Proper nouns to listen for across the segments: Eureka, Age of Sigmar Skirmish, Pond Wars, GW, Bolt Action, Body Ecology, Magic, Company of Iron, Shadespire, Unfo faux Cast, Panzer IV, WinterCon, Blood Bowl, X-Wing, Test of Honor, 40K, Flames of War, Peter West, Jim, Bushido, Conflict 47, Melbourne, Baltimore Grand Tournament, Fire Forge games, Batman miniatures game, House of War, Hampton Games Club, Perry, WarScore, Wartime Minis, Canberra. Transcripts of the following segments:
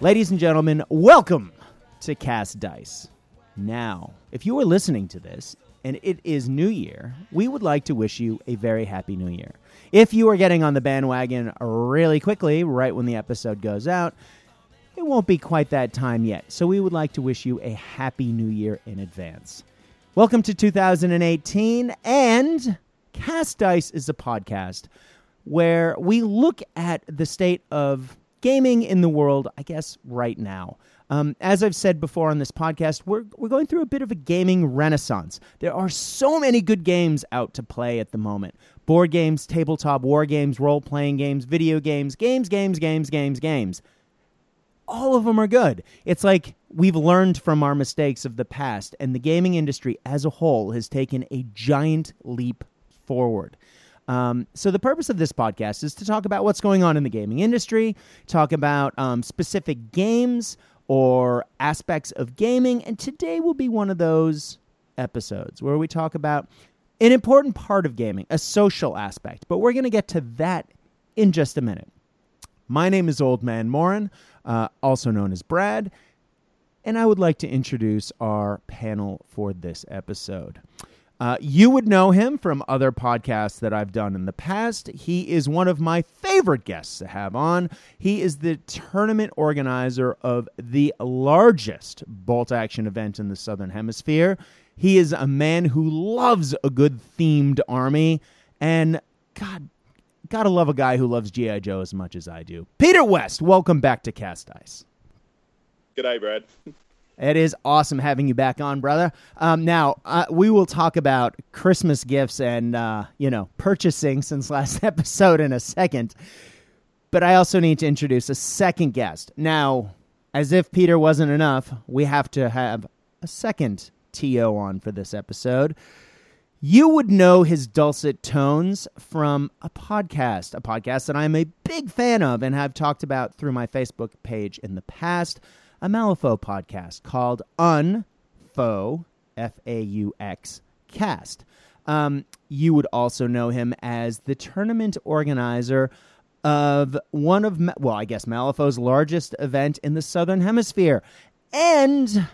Ladies and gentlemen, welcome to Cast Dice. Now, if you are listening to this, and it is New Year, we would like to wish you a very happy New Year. If you are getting on the bandwagon really quickly, right when the episode goes out, it won't be quite that time yet, so we would like to wish you a happy New Year in advance. Welcome to 2018, and Cast Dice is a podcast where we look at the state of gaming in the world, I guess, right now. As I've said before on this podcast, we're going through a bit of a gaming renaissance. There are so many good games out to play at the moment. Board games, tabletop, war games, role-playing games, video games, games. All of them are good. It's like we've learned from our mistakes of the past, and the gaming industry as a whole has taken a giant leap forward. So the purpose of this podcast is to talk about what's going on in the gaming industry, talk about specific games or aspects of gaming, and today will be one of those episodes where we talk about an important part of gaming, a social aspect, but we're going to get to that in just a minute. My name is Old Man Morin, also known as Brad, and I would like to introduce our panel for this episode. You would know him from other podcasts that I've done in the past. He is one of my favorite guests to have on. He is the tournament organizer of the largest Bolt Action event in the Southern Hemisphere. He is a man who loves a good themed army. And God, gotta love a guy who loves G.I. Joe as much as I do. Peter West, welcome back to Cast Dice. G'day, Brad. It is awesome having you back on, brother. Now, we will talk about Christmas gifts and, purchasing since last episode in a second. But I also need to introduce a second guest. Now, as if Peter wasn't enough, we have to have a second TO on for this episode. You would know his dulcet tones from a podcast that I'm a big fan of and have talked about through my Facebook page in the past, a Malifaux podcast called Unfo faux Cast. You would also know him as the tournament organizer of one of, Malifaux's largest event in the Southern Hemisphere. And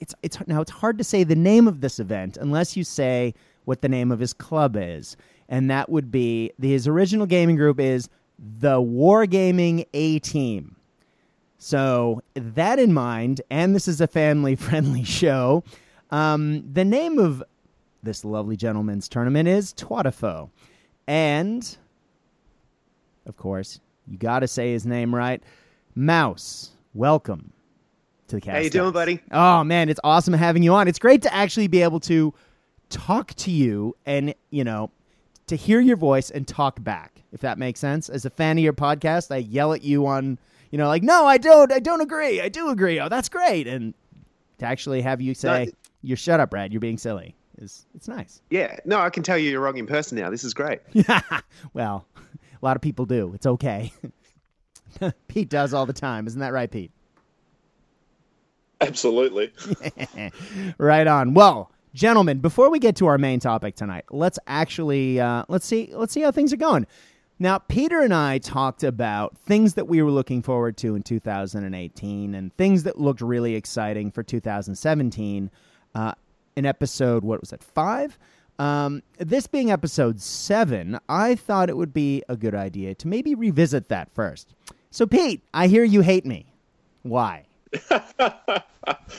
it's hard to say the name of this event unless you say what the name of his club is. And that would be, his original gaming group is The Wargaming A-Team. So that in mind, and this is a family-friendly show, the name of this lovely gentleman's tournament is Twatafo. And, of course, you got to say his name right, Mouse. Welcome to the Cast. How you doing, buddy? Oh, man, it's awesome having you on. It's great to actually be able to talk to you and, to hear your voice and talk back, if that makes sense. As a fan of your podcast, I yell at you on... no, I don't agree. I do agree. Oh, that's great. And to actually have you say, "You shut up, Brad. You're being silly." It's nice. Yeah. No, I can tell you're wrong in person now. This is great. Well, a lot of people do. It's okay. Pete does all the time. Isn't that right, Pete? Absolutely. Right on. Well, gentlemen, before we get to our main topic tonight, let's actually let's see how things are going. Now, Peter and I talked about things that we were looking forward to in 2018 and things that looked really exciting for 2017 in episode, 5? This being episode 7, I thought it would be a good idea to maybe revisit that first. So, Pete, I hear you hate me. Why?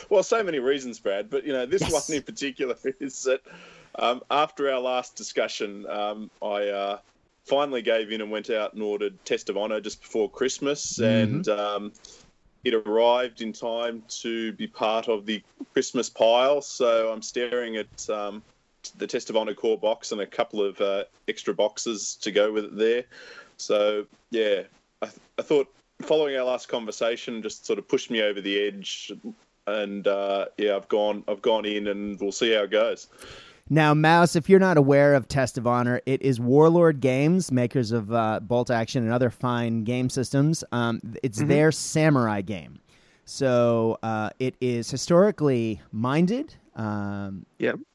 Well, so many reasons, Brad, but, this one in particular is that after our last discussion, I finally gave in and went out and ordered Test of Honor just before Christmas, and it arrived in time to be part of the Christmas pile. So I'm staring at the Test of Honor core box and a couple of extra boxes to go with it there. So, yeah, I thought following our last conversation just sort of pushed me over the edge, and, I've gone in and we'll see how it goes. Now, Mouse, if you're not aware of Test of Honor, it is Warlord Games, makers of Bolt Action and other fine game systems. It's their samurai game. So it is historically minded. And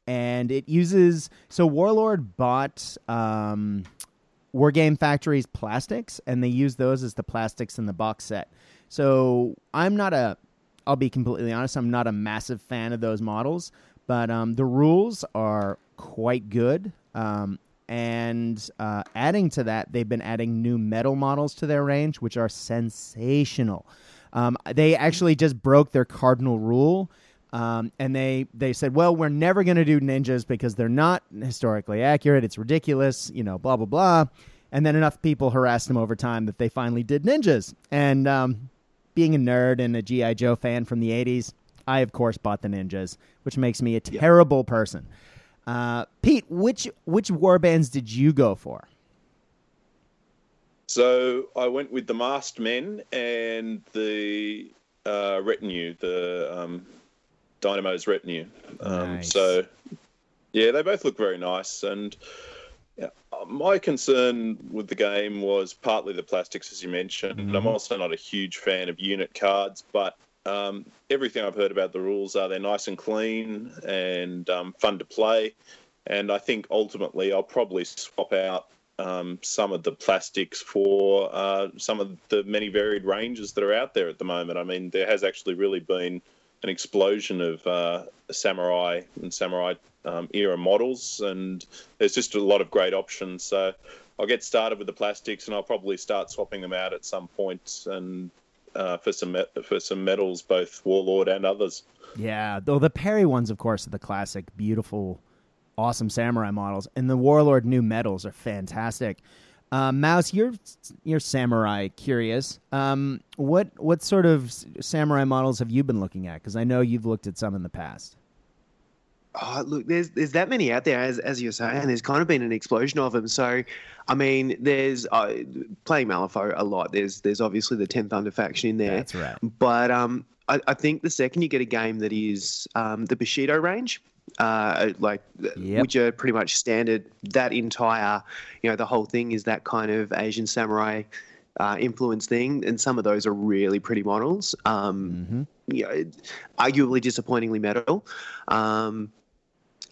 it uses... So Warlord bought Wargame Factory's plastics, and they use those as the plastics in the box set. So I'm not a, I'll be completely honest, I'm not a massive fan of those models, but the rules are quite good. And adding to that, they've been adding new metal models to their range, which are sensational. They actually just broke their cardinal rule. And they said, well, we're never going to do ninjas because they're not historically accurate. It's ridiculous, you know, blah, blah, blah. And then enough people harassed them over time that they finally did ninjas. And being a nerd and a G.I. Joe fan from the 80s, I, of course, bought the ninjas, which makes me a terrible person. Pete, which warbands did you go for? So I went with the masked men and the retinue, the Dynamo's retinue. Nice. So, yeah, they both look very nice. And my concern with the game was partly the plastics, as you mentioned. Mm-hmm. I'm also not a huge fan of unit cards, but everything I've heard about the rules are they're nice and clean and fun to play. And I think ultimately I'll probably swap out some of the plastics for some of the many varied ranges that are out there at the moment. I mean, there has actually really been an explosion of samurai and samurai era models, and there's just a lot of great options. So I'll get started with the plastics, and I'll probably start swapping them out at some point and for some medals, both Warlord and others. Yeah, though the Perry ones, of course, are the classic, beautiful, awesome samurai models, and the Warlord new medals are fantastic. Mouse, you're samurai curious. What sort of samurai models have you been looking at? Because I know you've looked at some in the past. Oh, look, there's that many out there, as you're saying. There's kind of been an explosion of them. So, I mean, there's playing Malifaux a lot. There's obviously the 10th Thunder faction in there. That's right. But I think the second you get a game that is the Bushido range, which are pretty much standard, that entire, you know, the whole thing is that kind of Asian samurai influence thing, and some of those are really pretty models. You know, arguably disappointingly metal.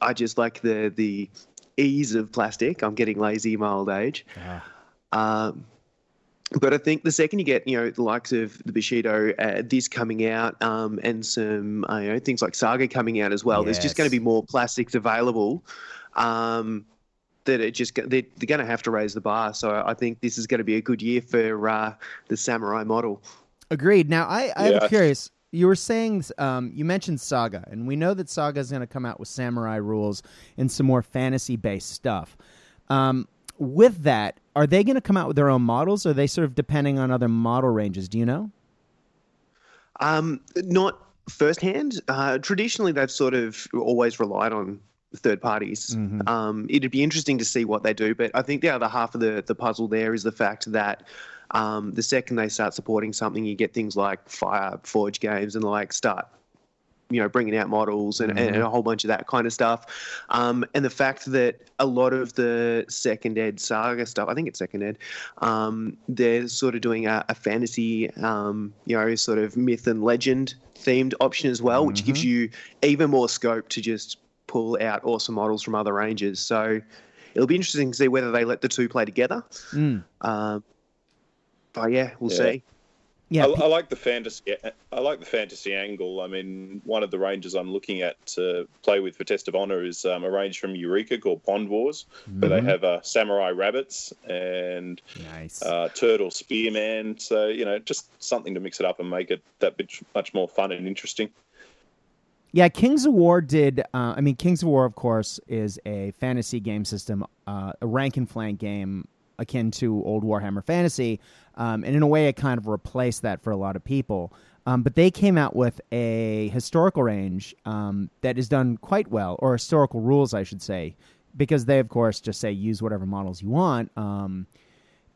I just like the ease of plastic. I'm getting lazy in my old age. But I think the second you get, you know, the likes of the Bushido, this coming out, and some, you know, things like Saga coming out as well, there's just going to be more plastics available. That it just they're going to have to raise the bar. So I think this is going to be a good year for the samurai model. Agreed. Now I'm curious. You were saying you mentioned Saga, and we know that Saga is going to come out with samurai rules and some more fantasy-based stuff. With that, are they going to come out with their own models, or are they sort of depending on other model ranges? Do you know? Not firsthand. Traditionally, they've sort of always relied on third parties. Mm-hmm. It'd be interesting to see what they do, but I think the other half of the puzzle there is the fact that the second they start supporting something, you get things like Fire Forge games and like start, you know, bringing out models and a whole bunch of that kind of stuff. And the fact that a lot of the second ed Saga stuff, I think it's second ed, they're sort of doing a fantasy, you know, sort of myth and legend themed option as well, which gives you even more scope to just pull out awesome models from other ranges. So it'll be interesting to see whether they let the two play together. But yeah, we'll see. Yeah, I like the fantasy. I like the fantasy angle. I mean, one of the ranges I'm looking at to play with for Test of Honor is a range from Eureka called Pond Wars, where they have samurai rabbits and turtle spearman. So, you know, just something to mix it up and make it that bit much more fun and interesting. Yeah, Kings of War did. I mean, Kings of War, of course, is a fantasy game system, a rank and flank game, akin to old Warhammer Fantasy, and in a way it kind of replaced that for a lot of people. But they came out with a historical range that is done quite well, or historical rules, I should say, because they, of course, just say use whatever models you want.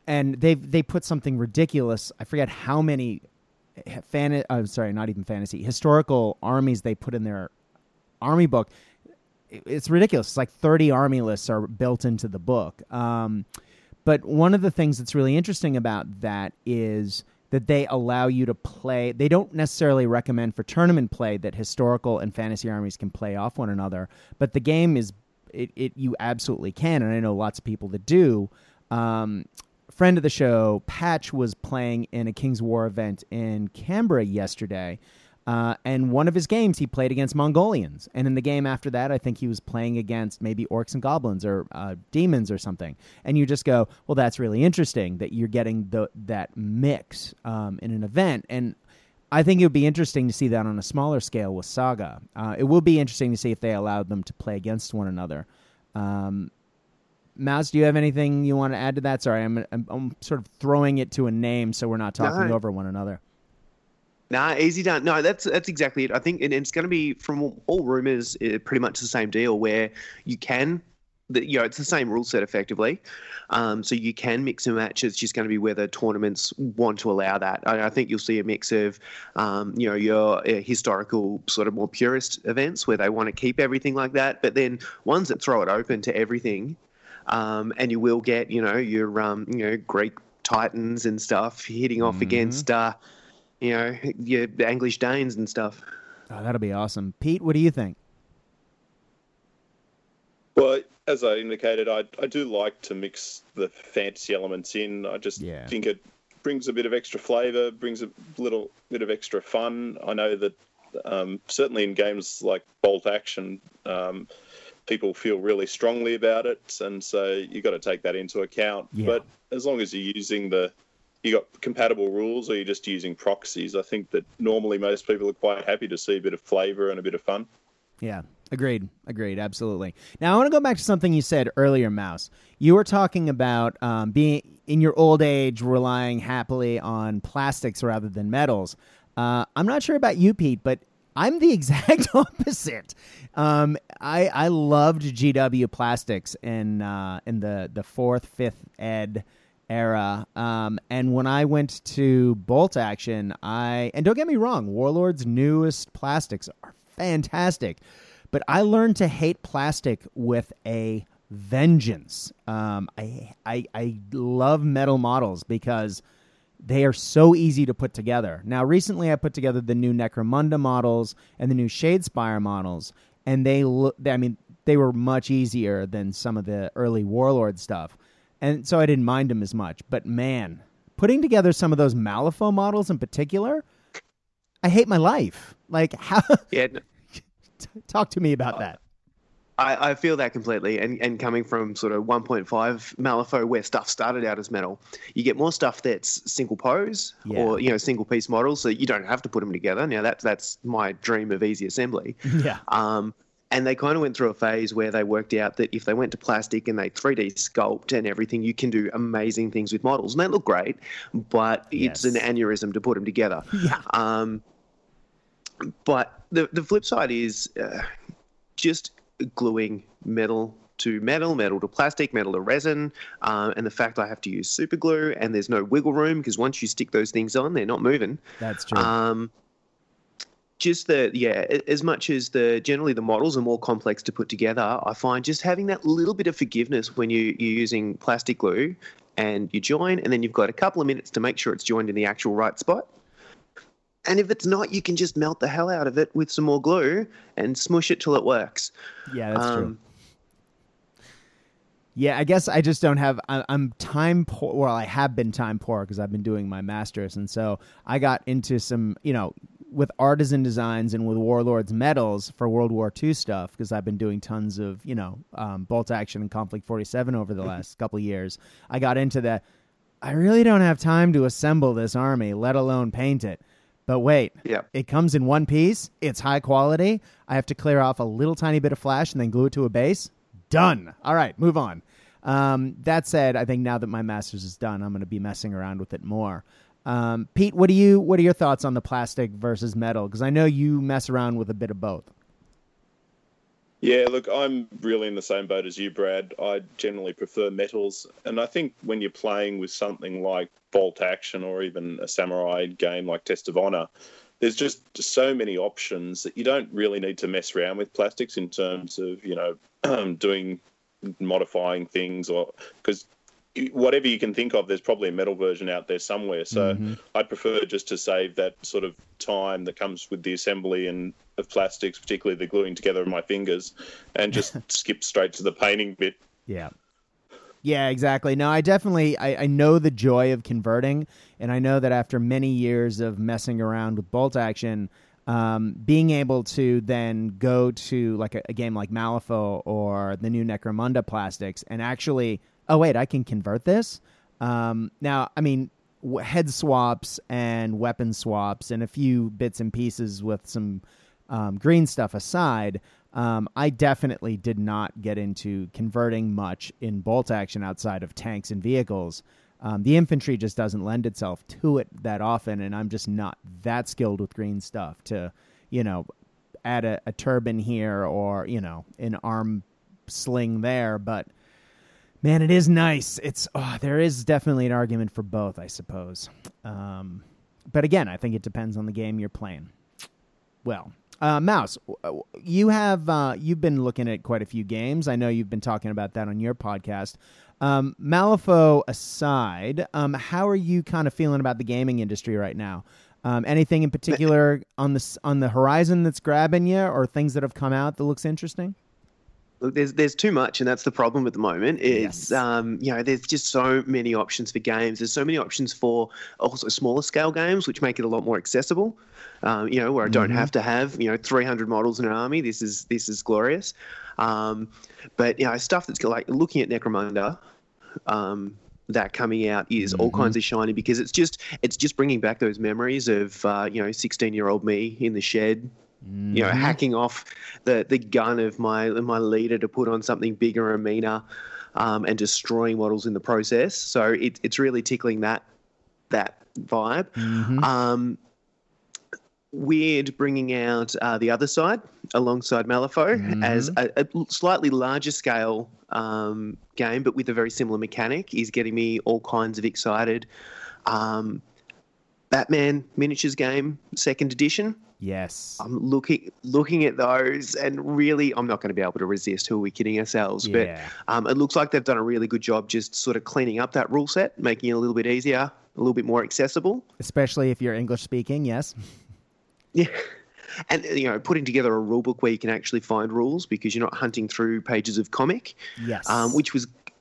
And they put something ridiculous. I forget how many historical armies they put in their army book. It's ridiculous. It's like 30 army lists are built into the book. But one of the things that's really interesting about that is that they allow you to play. They don't necessarily recommend for tournament play that historical and fantasy armies can play off one another, but the game you absolutely can, and I know lots of people that do. friend of the show, Patch, was playing in a Kings of War event in Canberra yesterday. And one of his games, he played against Mongolians. And in the game after that, I think he was playing against maybe orcs and goblins or demons or something. And you just go, well, that's really interesting that you're getting that mix in an event. And I think it would be interesting to see that on a smaller scale with Saga. It will be interesting to see if they allowed them to play against one another. Mouse, do you have anything you want to add to that? Sorry, I'm sort of throwing it to a name so we're not talking over one another. Nah, easy done. No, that's exactly it. I think and it's going to be, from all rumors, pretty much the same deal where you can, it's the same rule set effectively. So you can mix and match. It's just going to be whether tournaments want to allow that. I think you'll see a mix of, your historical sort of more purist events where they want to keep everything like that, but then ones that throw it open to everything. And you will get, your Greek Titans and stuff hitting off against. Your English Danes and stuff. Oh, that'll be awesome. Pete, what do you think? Well, as I indicated, I do like to mix the fantasy elements in. I just think it brings a bit of extra flavour, brings a little bit of extra fun. I know that certainly in games like Bolt Action, people feel really strongly about it, and so you've got to take that into account. Yeah. But as long as you're using you got compatible rules, or you're just using proxies, I think that normally most people are quite happy to see a bit of flavour and a bit of fun. Yeah, agreed, absolutely. Now, I want to go back to something you said earlier, Mouse. You were talking about being in your old age relying happily on plastics rather than metals. I'm not sure about you, Pete, but I'm the exact opposite. I loved GW plastics in the 4th, 5th ed era, and when I went to Bolt Action, and don't get me wrong, Warlord's newest plastics are fantastic, but I learned to hate plastic with a vengeance. I love metal models because they are so easy to put together. Now, recently I put together the new Necromunda models and the new Shadespire models, and they were much easier than some of the early Warlord stuff. And so I didn't mind them as much. But, man, putting together some of those Malifaux models in particular, I hate my life. Like, how? Yeah, no. Talk to me about that. I feel that completely. And coming from sort of 1.5 Malifaux, where stuff started out as metal, you get more stuff that's single pose or, single piece models, so you don't have to put them together. Now, that's my dream of easy assembly. Yeah. And they kind of went through a phase where they worked out that if they went to plastic and they 3D sculpt and everything, you can do amazing things with models. And they look great, but it's an aneurysm to put them together. Yeah. But the flip side is just gluing metal to metal, metal to plastic, metal to resin, and the fact I have to use super glue and there's no wiggle room because once you stick those things on, they're not moving. That's true. Just as much as generally the models are more complex to put together, I find just having that little bit of forgiveness when you're using plastic glue and you join, and then you've got a couple of minutes to make sure it's joined in the actual right spot. And if it's not, you can just melt the hell out of it with some more glue and smush it till it works. Yeah, that's true. Yeah, I guess I just don't have – I'm time poor. Well, I have been time poor because I've been doing my master's, and so I got into some, with artisan designs and with Warlord's medals for World War II stuff, because I've been doing tons of, Bolt Action and Conflict 47 over the last couple of years. I got into that. I really don't have time to assemble this army, let alone paint it. But wait, it comes in one piece. It's high quality. I have to clear off a little tiny bit of flash and then glue it to a base. Done. All right, move on. That said, I think now that my master's is done, I'm going to be messing around with it more. Pete, what are your thoughts on the plastic versus metal? Because I know you mess around with a bit of both. Yeah, look, I'm really in the same boat as you, Brad. I generally prefer metals. And I think when you're playing with something like Bolt Action or even a samurai game like Test of Honor, there's just so many options that you don't really need to mess around with plastics in terms of, modifying things or because whatever you can think of, there's probably a metal version out there somewhere. So I prefer just to save that sort of time that comes with the assembly and of plastics, particularly the gluing together of my fingers, and just skip straight to the painting bit. Yeah. Yeah, exactly. No, I definitely, I know the joy of converting, and I know that after many years of messing around with bolt action, being able to then go to like a game like Malifaux or the new Necromunda plastics and actually, oh wait, I can convert this? Now, I mean, head swaps and weapon swaps and a few bits and pieces with some green stuff aside, I definitely did not get into converting much in bolt action outside of tanks and vehicles. The infantry just doesn't lend itself to it that often, and I'm just not that skilled with green stuff to, you know, add a turban here or, you know, an arm sling there. But, man, it is nice. It's there is definitely an argument for both, I suppose. But, again, I think it depends on the game you're playing. Well... Mouse, you have you've been looking at quite a few games. I know you've been talking about that on your podcast. Malifaux aside, how are you kind of feeling about the gaming industry right now? Anything in particular on the horizon that's grabbing you, or things that have come out that looks interesting? Look, there's too much, and that's the problem at the moment. It's, yes. You know, there's just so many options for games. There's so many options for also smaller scale games, which make it a lot more accessible. You know, where I don't have to have, you know, 300 models in an army. This is glorious. But you know, stuff that's like looking at Necromunda, that coming out is all kinds of shiny, because it's just bringing back those memories of you know, 16-year-old me in the shed. You know, hacking off the gun of my leader to put on something bigger and meaner, and destroying models in the process. So it's really tickling that vibe. Weird bringing out The Other Side alongside Malifaux as a slightly larger scale game, but with a very similar mechanic, is getting me all kinds of excited. Batman miniatures game, 2nd edition. Yes. I'm looking at those, and really I'm not going to be able to resist. Who are we kidding ourselves? Yeah. But it looks like they've done a really good job just sort of cleaning up that rule set, making it a little bit easier, a little bit more accessible. Especially if you're English speaking, yes. Yeah. And, you know, putting together a rule book where you can actually find rules, because you're not hunting through pages of comic. Yes.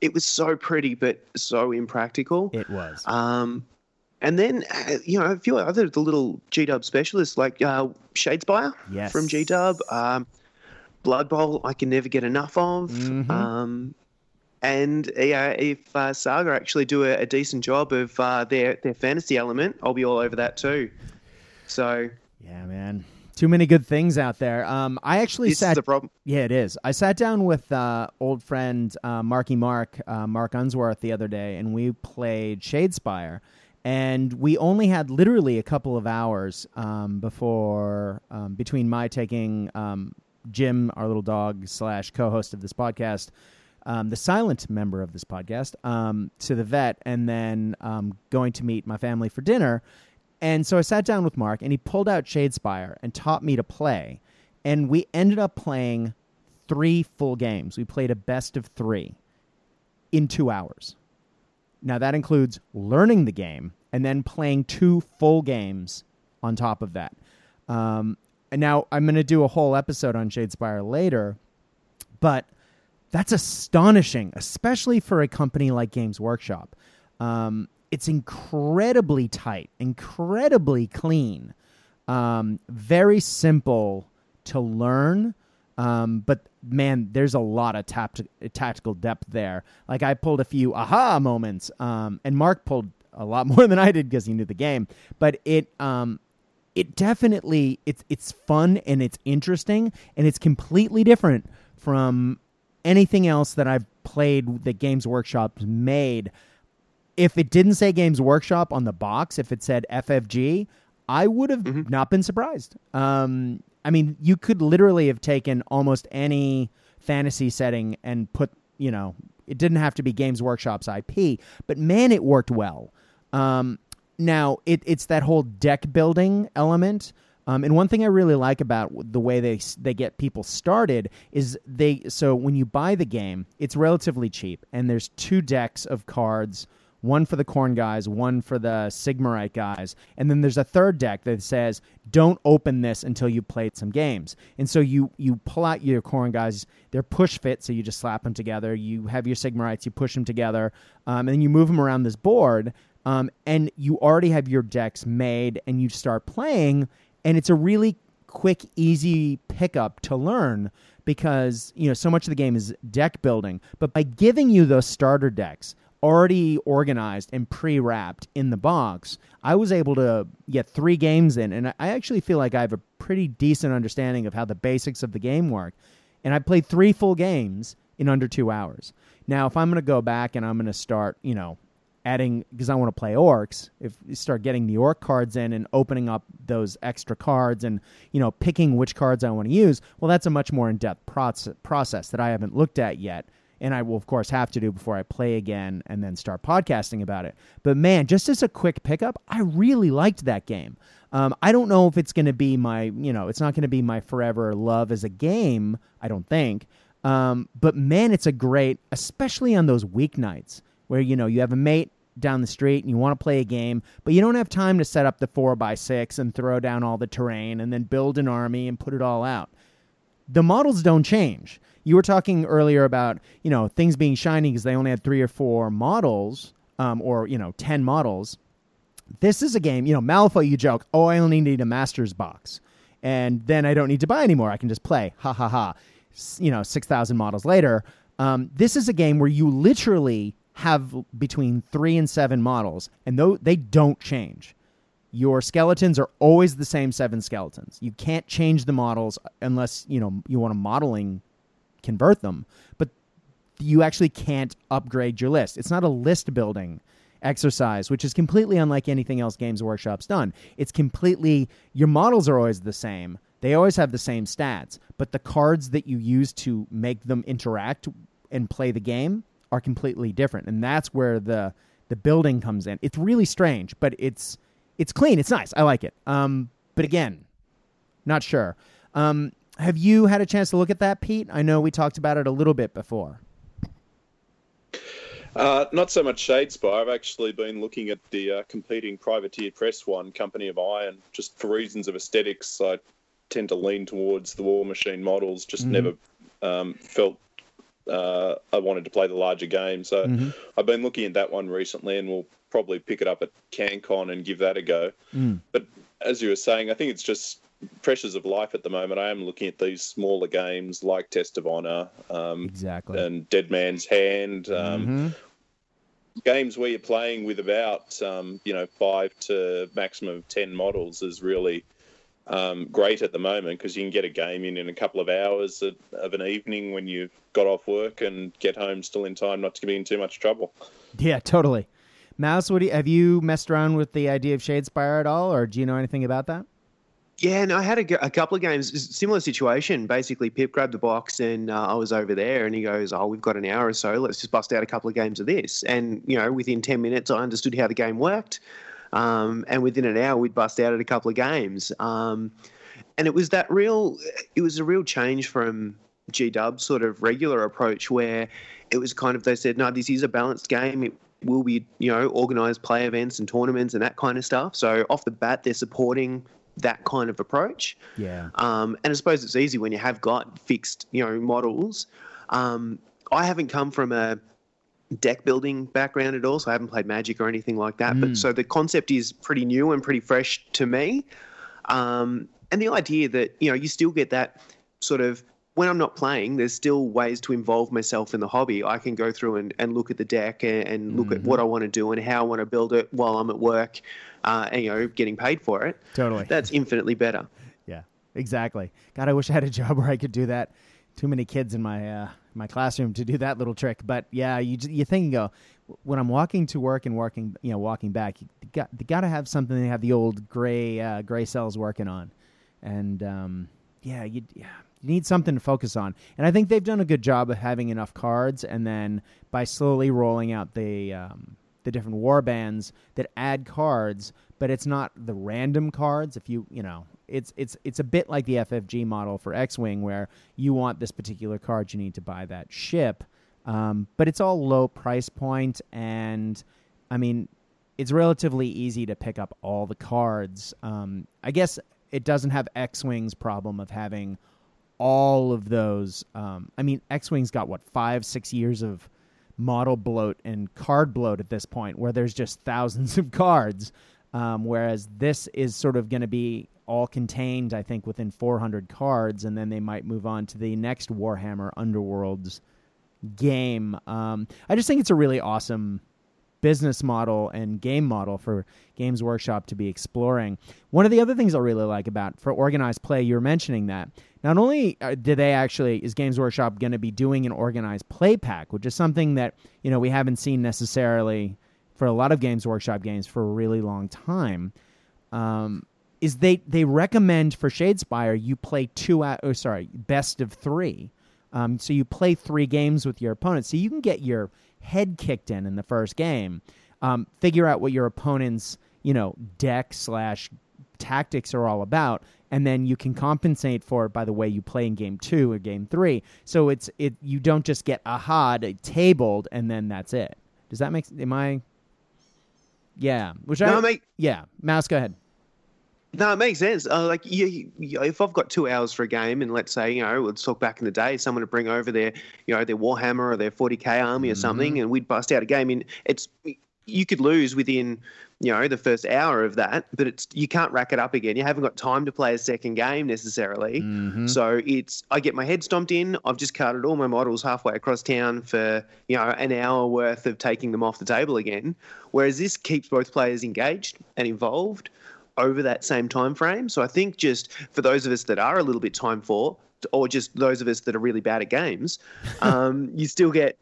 It was so pretty but so impractical. It was. And then, you know, a few other the little G-Dub specialists, like Shadespire from G-Dub, Blood Bowl I can never get enough of. And yeah, if Saga actually do a decent job of their fantasy element, I'll be all over that too. So yeah, man. Too many good things out there. I actually this is the problem. Yeah, it is. I sat down with old friend Marky Mark, Mark Unsworth, the other day, and we played Shadespire. And we only had literally a couple of hours before between my taking Jim, our little dog / co-host of this podcast, the silent member of this podcast, to the vet, and then going to meet my family for dinner. And so I sat down with Mark, and he pulled out Shadespire and taught me to play. And we ended up playing 3 full games. We played a best of 3 in 2 hours. Now, that includes learning the game and then playing 2 full games on top of that. And now I'm going to do a whole episode on Shadespire later, but that's astonishing, especially for a company like Games Workshop. It's incredibly tight, incredibly clean, very simple to learn. But man, there's a lot of tactical depth there. Like, I pulled a few aha moments, and Mark pulled a lot more than I did because he knew the game. But it definitely it's fun, and it's interesting, and it's completely different from anything else that I've played that Games Workshop's made. If it didn't say Games Workshop on the box, if it said FFG, I would have not been surprised. I mean, you could literally have taken almost any fantasy setting and put, you know, it didn't have to be Games Workshop's IP, but man, it worked well. Now, it's that whole deck building element. And one thing I really like about the way they get people started is so when you buy the game, it's relatively cheap, and there's 2 decks of cards one for the Khorne guys, one for the Sigmarite guys. And then there's a third deck that says, don't open this until you played some games. And so you pull out your Khorne guys. They're push fit, so you just slap them together. You have your Sigmarites, you push them together, and you move them around this board, and you already have your decks made, and you start playing, and it's a really quick, easy pickup to learn because, you know, so much of the game is deck building. But by giving you those starter decks already organized and pre-wrapped in the box, I was able to get 3 games in, and I actually feel like I have a pretty decent understanding of how the basics of the game work. And I played 3 full games in under 2 hours. Now, if I'm going to go back and I'm going to start, you know, adding, because I want to play orcs, if you start getting the orc cards in and opening up those extra cards and, you know, picking which cards I want to use, well, that's a much more in-depth process that I haven't looked at yet. And I will, of course, have to do before I play again and then start podcasting about it. But, man, just as a quick pickup, I really liked that game. I don't know if it's going to be my, you know, it's not going to be my forever love as a game, I don't think. But, man, it's a great, especially on those weeknights where, you know, you have a mate down the street and you want to play a game, but you don't have time to set up the 4x6 and throw down all the terrain and then build an army and put it all out. The models don't change. You were talking earlier about, you know, things being shiny because they only had 3 or 4 models, or, you know, 10 models. This is a game, you know, Malifaux, you joke, oh, I only need a master's box, and then I don't need to buy anymore. I can just play, ha, ha, ha, you know, 6,000 models later. This is a game where you literally have between 3 and 7 models, and they don't change. Your skeletons are always the same 7 skeletons. You can't change the models unless, you know, you want to modeling convert them, but you actually can't upgrade your list. It's not a list building exercise, which is completely unlike anything else Games Workshop's done. It's completely, your models are always the same. They always have the same stats, but the cards that you use to make them interact and play the game are completely different. And that's where the building comes in. It's really strange, but it's clean. It's nice. I like it. But again, not sure. Have you had a chance to look at that, Pete? I know we talked about it a little bit before. Not so much Shadespire. I've actually been looking at the competing Privateer Press one, Company of Iron. Just for reasons of aesthetics, I tend to lean towards the War Machine models. Just never felt I wanted to play the larger game. So I've been looking at that one recently, and we'll probably pick it up at CanCon and give that a go. But as you were saying, I think it's just pressures of life at the moment. I am looking at these smaller games like Test of Honor, and Dead Man's Hand, games where you're playing with about 5 to maximum 10 models is really great at the moment, because you can get a game in a couple of hours of an evening when you got off work and get home still in time not to be in too much trouble. Yeah, totally. Mouse, have you messed around with the idea of Shadespire at all, or do you know anything about that? Yeah, no, I had a couple of games, similar situation. Basically, Pip grabbed the box and I was over there and he goes, oh, we've got an hour or so. Let's just bust out a couple of games of this. And, you know, within 10 minutes, I understood how the game worked. And within an hour, we'd bust out at a couple of games. And it was a real change from G-Dub's sort of regular approach, where it was kind of, they said, no, this is a balanced game. It will be, you know, organized play events and tournaments and that kind of stuff. So off the bat, they're supporting that kind of approach. Yeah. And I suppose it's easy when you have got fixed, you know, models. I haven't come from a deck building background at all, so I haven't played Magic or anything like that. But so the concept is pretty new and pretty fresh to me. And the idea that, you know, you still get that sort of, when I'm not playing, there's still ways to involve myself in the hobby. I can go through and look at the deck and look at what I want to do and how I want to build it while I'm at work, and, you know, getting paid for it. Totally. That's infinitely better. Yeah, exactly. God, I wish I had a job where I could do that. Too many kids in my classroom to do that little trick. But, yeah, you think and go, when I'm walking to work and walking back, you got to have something. They have the old gray cells working on. And, you need something to focus on. And I think they've done a good job of having enough cards, and then by slowly rolling out the different war bands that add cards, but it's not the random cards. If it's a bit like the FFG model for X-Wing, where you want this particular card, you need to buy that ship. But it's all low price point, and I mean, it's relatively easy to pick up all the cards. I guess it doesn't have X-Wing's problem of having all of those. I mean, X-Wing's got, what, 5-6 years of model bloat and card bloat at this point, where there's just thousands of cards, whereas this is sort of going to be all contained, I think, within 400 cards, and then they might move on to the next Warhammer Underworlds game. I just think it's a really awesome business model and game model for Games Workshop to be exploring. One of the other things I really like about for organized play, you were mentioning that not only do they actually is Games Workshop going to be doing an organized play pack, which is something that, you know, we haven't seen necessarily for a lot of Games Workshop games for a really long time. Is they recommend for Shadespire you play best of three. So you play three games with your opponent. So you can get your head kicked in the first game, figure out what your opponent's, you know, deck/tactics are all about, and then you can compensate for it by the way you play in game two or game three. So it's you don't just get tabled and then that's it. Does that make sense? Yeah. Yeah. Mouse, go ahead. No, it makes sense. If I've got 2 hours for a game, and let's say, you know, let's talk back in the day, someone would bring over their, you know, their Warhammer or their 40K army or something, and we'd bust out a game. And you could lose within, you know, the first hour of that, but you can't rack it up again. You haven't got time to play a second game necessarily. Mm-hmm. So I get my head stomped in. I've just carted all my models halfway across town for, you know, an hour worth of taking them off the table again. Whereas this keeps both players engaged and involved over that same time frame. So I think just for those of us that are a little bit time-poor, or just those of us that are really bad at games, you still get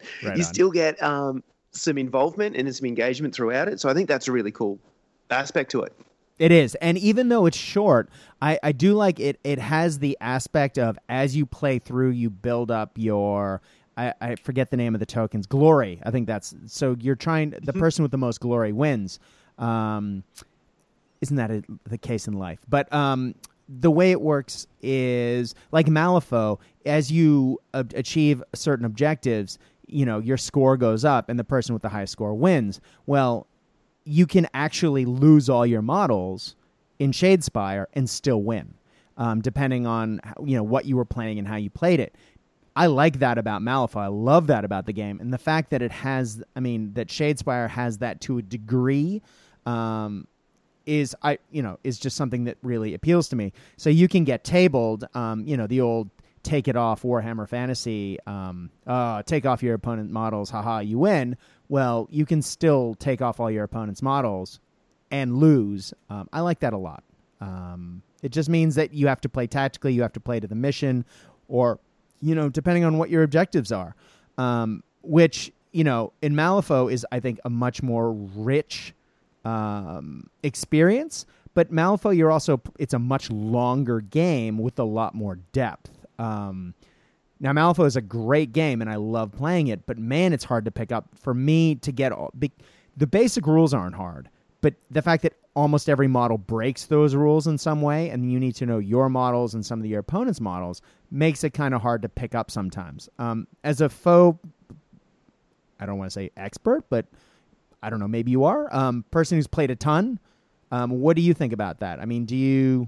some involvement and some engagement throughout it. So I think that's a really cool aspect to it. It is. And even though it's short, I do like it. It has the aspect of as you play through, you build up your I forget the name of the tokens. Glory. I think that's so you're trying the person with the most glory wins. Isn't that the case in life? But the way it works is, like Malifaux, as you achieve certain objectives, you know, your score goes up and the person with the highest score wins. Well, you can actually lose all your models in Shadespire and still win, depending on, you know, what you were playing and how you played it. I like that about Malifaux. I love that about the game. And the fact that that Shadespire has that to a degree, is just something that really appeals to me. So you can get tabled, the old take it off Warhammer Fantasy, take off your opponent's models, haha, you win. Well, you can still take off all your opponent's models and lose. I like that a lot. It just means that you have to play tactically, you have to play to the mission, or, you know, depending on what your objectives are, which, you know, in Malifaux is, I think, a much more rich experience, but Malifaux, it's a much longer game with a lot more depth. Now Malifaux is a great game and I love playing it, but man, it's hard to pick up for me to get the basic rules aren't hard, but the fact that almost every model breaks those rules in some way, and you need to know your models and some of your opponent's models, makes it kind of hard to pick up sometimes. As a faux, I don't want to say expert, but I don't know, maybe you are, person who's played a ton. What do you think about that? I mean, do you...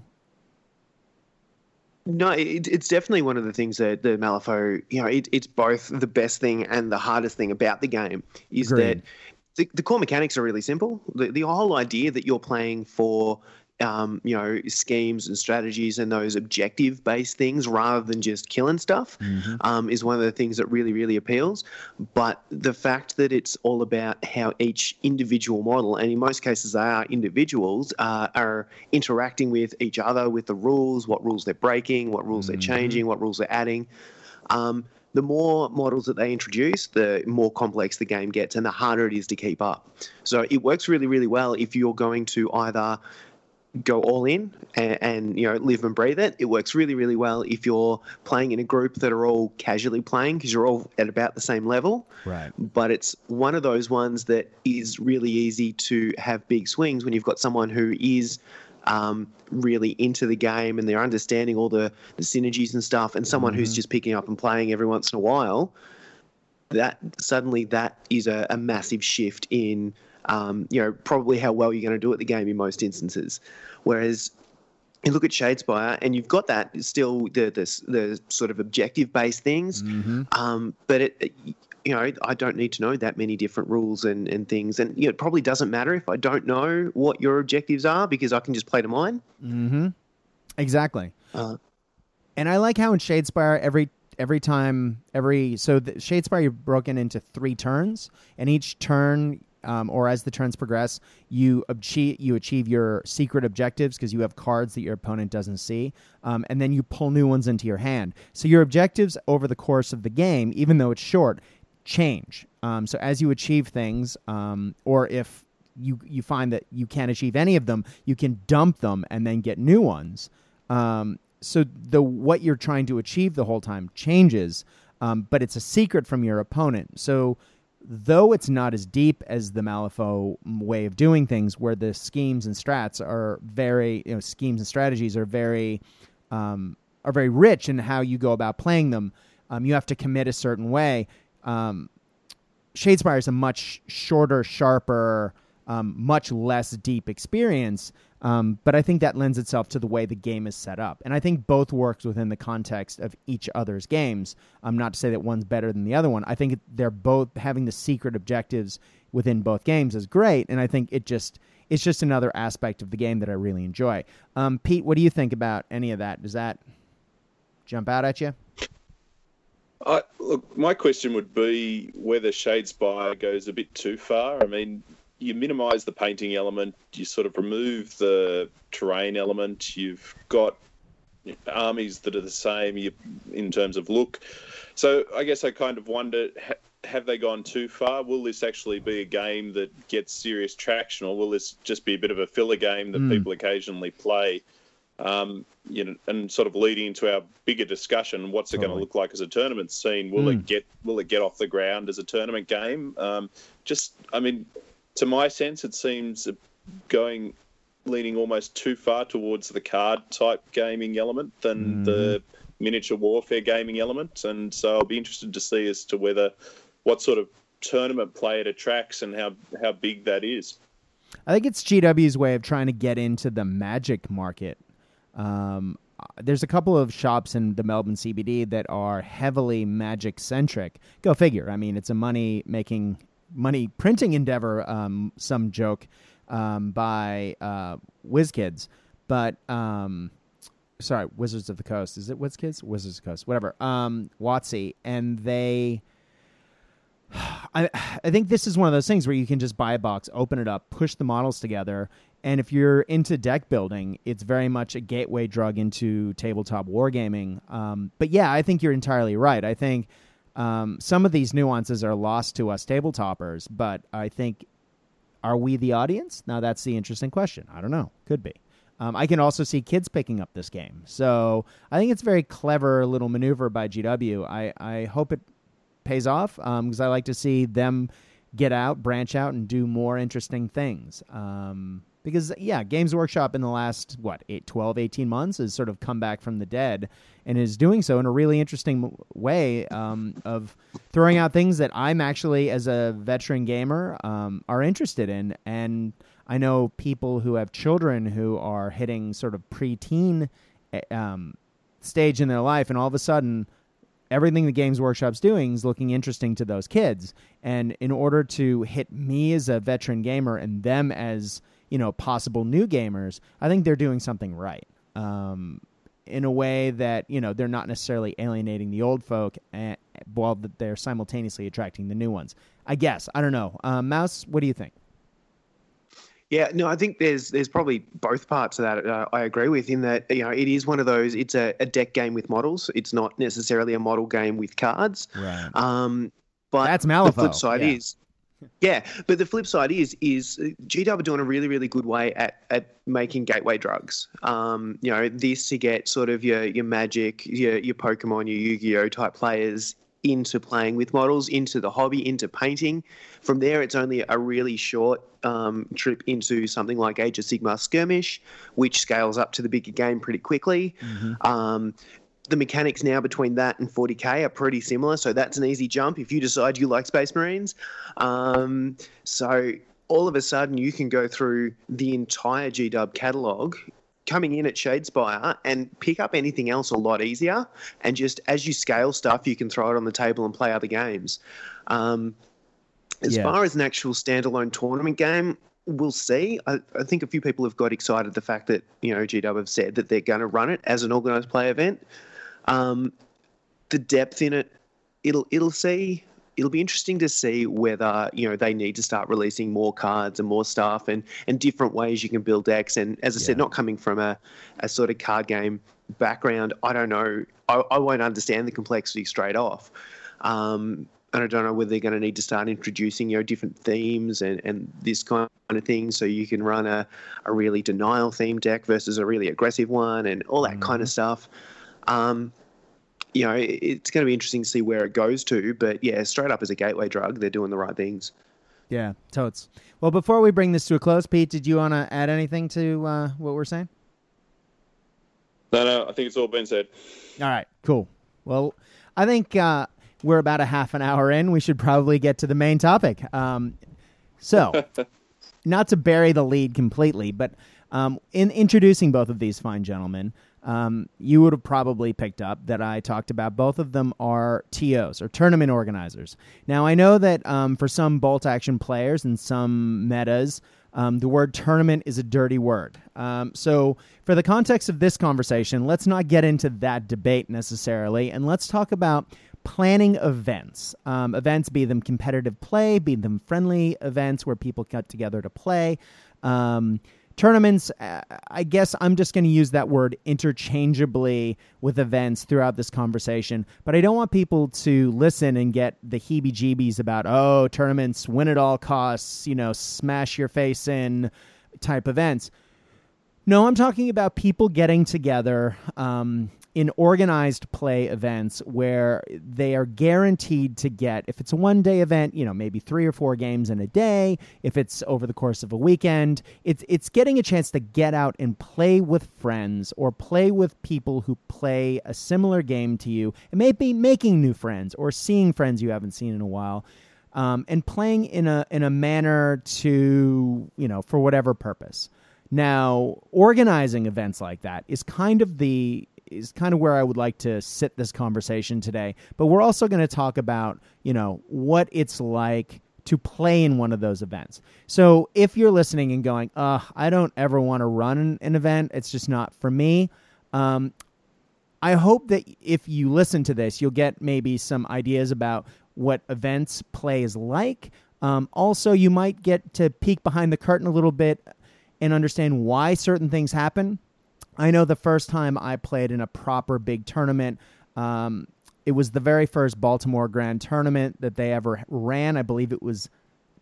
No, it's definitely one of the things that the Malifaux, you know, it's both the best thing and the hardest thing about the game is that the core mechanics are really simple. The whole idea that you're playing for, schemes and strategies and those objective-based things rather than just killing stuff is one of the things that really, really appeals. But the fact that it's all about how each individual model, and in most cases they are individuals, are interacting with each other, with the rules, what rules they're breaking, what rules they're changing, what rules they're adding. The more models that they introduce, the more complex the game gets and the harder it is to keep up. So it works really, really well if you're going to either – go all in and you know, live and breathe it. It works really, really well if you're playing in a group that are all casually playing because you're all at about the same level. Right. But it's one of those ones that is really easy to have big swings when you've got someone who is really into the game and they're understanding all the synergies and stuff, and someone who's just picking up and playing every once in a while. That suddenly that is a massive shift in you know, probably how well you're going to do at the game in most instances. Whereas you look at Shadespire and you've got that still the sort of objective-based things, but it you know, I don't need to know that many different rules and things. And you know, it probably doesn't matter if I don't know what your objectives are because I can just play to mine. Mm-hmm. Exactly. And I like how in Shadespire every time, so Shadespire you're broken into 3 turns, and each turn, or as the turns progress, you achieve your secret objectives because you have cards that your opponent doesn't see, and then you pull new ones into your hand. So your objectives over the course of the game, even though it's short, change. So as you achieve things, or if you find that you can't achieve any of them, you can dump them and then get new ones. So what you're trying to achieve the whole time changes, but it's a secret from your opponent. So though it's not as deep as the Malifaux way of doing things, where the schemes and strats are very, you know, schemes and strategies are very rich in how you go about playing them. You have to commit a certain way. Shadespire is a much shorter, sharper, much less deep experience. But I think that lends itself to the way the game is set up. And I think both works within the context of each other's games. Not to say that one's better than the other one. I think they're both having the secret objectives within both games is great. And I think it's just another aspect of the game that I really enjoy. Pete, what do you think about any of that? Does that jump out at you? Look, my question would be whether Shadespire goes a bit too far. I mean, you minimise the painting element, you sort of remove the terrain element, you've got armies that are the same in terms of look. So I guess I kind of wonder, have they gone too far? Will this actually be a game that gets serious traction, or will this just be a bit of a filler game that people occasionally play? You know, and sort of leading into our bigger discussion, what's it going to look like as a tournament scene? Will it get off the ground as a tournament game? To my sense, it seems leaning almost too far towards the card-type gaming element than the miniature warfare gaming element. And so I'll be interested to see as to whether what sort of tournament play it attracts and how big that is. I think it's GW's way of trying to get into the Magic market. There's a couple of shops in the Melbourne CBD that are heavily Magic-centric. Go figure. I mean, it's a money printing endeavor, some joke by WizKids, but sorry, Wizards of the Coast. Is it WizKids? Wizards of the Coast, whatever. WotC, and they. I think this is one of those things where you can just buy a box, open it up, push the models together, and if you're into deck building, it's very much a gateway drug into tabletop wargaming. But yeah, I think you're entirely right. I think. Some of these nuances are lost to us tabletoppers, but I think, are we the audience? Now, that's the interesting question. I don't know. Could be. I can also see kids picking up this game. So I think it's a very clever little maneuver by GW. I hope it pays off because I like to see them get out, branch out, and do more interesting things. Because, yeah, Games Workshop in the last, 18 months has sort of come back from the dead and is doing so in a really interesting way of throwing out things that I'm actually, as a veteran gamer, are interested in. And I know people who have children who are hitting sort of preteen stage in their life, and all of a sudden everything the Games Workshop's doing is looking interesting to those kids. And in order to hit me as a veteran gamer and them as possible new gamers, I think they're doing something right in a way that, they're not necessarily alienating the old folk while they're simultaneously attracting the new ones. I guess. I don't know. Mouse, what do you think? Yeah, no, I think there's probably both parts of that I agree with, in that, it is one of those, it's a deck game with models. It's not necessarily a model game with cards. Right. But that's Malifaux. The flip side is... Yeah, but the flip side is GW are doing a really, really good way at making gateway drugs. This to get sort of your Magic, your Pokemon, your Yu-Gi-Oh type players into playing with models, into the hobby, into painting. From there, it's only a really short trip into something like Age of Sigmar Skirmish, which scales up to the bigger game pretty quickly. Mm-hmm. The mechanics now between that and 40K are pretty similar, so that's an easy jump if you decide you like Space Marines. So all of a sudden you can go through the entire GW catalogue coming in at Shadespire and pick up anything else a lot easier. And just as you scale stuff, you can throw it on the table and play other games. As far as an actual standalone tournament game, we'll see. I think a few people have got excited at the fact that, you know, GW have said that they're going to run it as an organised play event. The depth in it, it'll be interesting to see whether, you know, they need to start releasing more cards and more stuff and different ways you can build decks. And as I said, not coming from a sort of card game background, I don't know. I won't understand the complexity straight off. And I don't know whether they're going to need to start introducing, you know, different themes and this kind of thing. So you can run a really denial themed deck versus a really aggressive one and all that kind of stuff. You know, it's going to be interesting to see where it goes to. But, yeah, straight up as a gateway drug, they're doing the right things. Yeah, totes. Well, before we bring this to a close, Pete, did you want to add anything to what we're saying? No, I think it's all been said. All right, cool. Well, I think... we're about a half an hour in. We should probably get to the main topic. So not to bury the lead completely, but in introducing both of these fine gentlemen, you would have probably picked up that I talked about both of them are TOs, or tournament organizers. Now, I know that for some Bolt Action players and some metas, the word tournament is a dirty word. So for the context of this conversation, let's not get into that debate necessarily, and let's talk about planning events, be them competitive play, be them friendly events where people get together to play. Tournaments, I guess I'm just going to use that word interchangeably with events throughout this conversation, but I don't want people to listen and get the heebie-jeebies about, oh, tournaments, win at all costs, you know, smash your face in type events. No, I'm talking about people getting together, in organized play events where they are guaranteed to get, if it's a one-day event, you know, maybe 3 or 4 games in a day. If it's over the course of a weekend, it's getting a chance to get out and play with friends or play with people who play a similar game to you. It may be making new friends or seeing friends you haven't seen in a while, and playing in a manner to, you know, for whatever purpose. Now, organizing events like that is kind of where I would like to sit this conversation today. But we're also going to talk about, you know, what it's like to play in one of those events. So if you're listening and going, I don't ever want to run an event, it's just not for me. I hope that if you listen to this, you'll get maybe some ideas about what events play is like. Also, you might get to peek behind the curtain a little bit and understand why certain things happen. I know the first time I played in a proper big tournament, it was the very first Baltimore Grand Tournament that they ever ran. I believe it was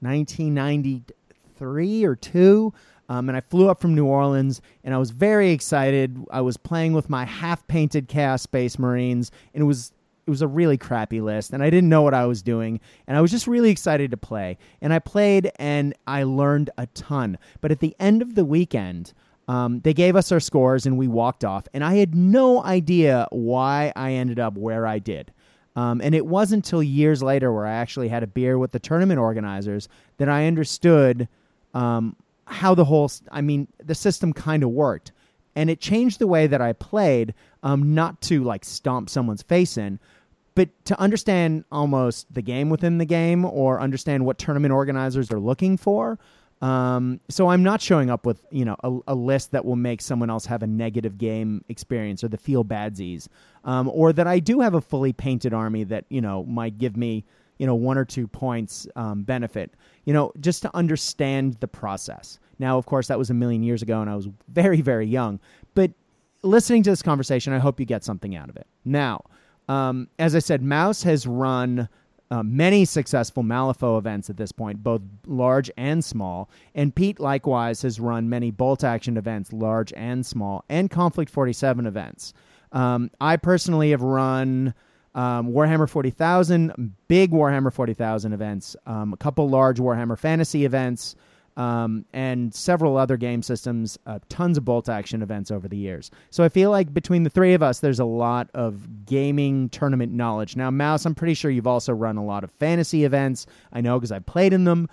1993 or 2. And I flew up from New Orleans, and I was very excited. I was playing with my half-painted Chaos Space Marines, and it was a really crappy list, and I didn't know what I was doing, and I was just really excited to play. And I played, and I learned a ton. But at the end of the weekend... they gave us our scores and we walked off, and I had no idea why I ended up where I did. And it wasn't until years later, where I actually had a beer with the tournament organizers, that I understood how the system kind of worked. And it changed the way that I played, not to like stomp someone's face in, but to understand almost the game within the game, or understand what tournament organizers are looking for. So I'm not showing up with, you know, a list that will make someone else have a negative game experience or the feel badsies, or that I do have a fully painted army that, you know, might give me, you know, 1 or 2 points benefit, you know, just to understand the process. Now, of course, that was a million years ago and I was very, very young, but listening to this conversation, I hope you get something out of it. Now, as I said, Mouse has run... many successful Malifaux events at this point, both large and small. And Pete, likewise, has run many Bolt Action events, large and small, and Conflict 47 events. I personally have run Warhammer 40,000, big Warhammer 40,000 events, a couple large Warhammer Fantasy events, and several other game systems, tons of Bolt Action events over the years. So I feel like between the three of us, there's a lot of gaming tournament knowledge. Now, Mouse, I'm pretty sure you've also run a lot of fantasy events. I know because I played in them.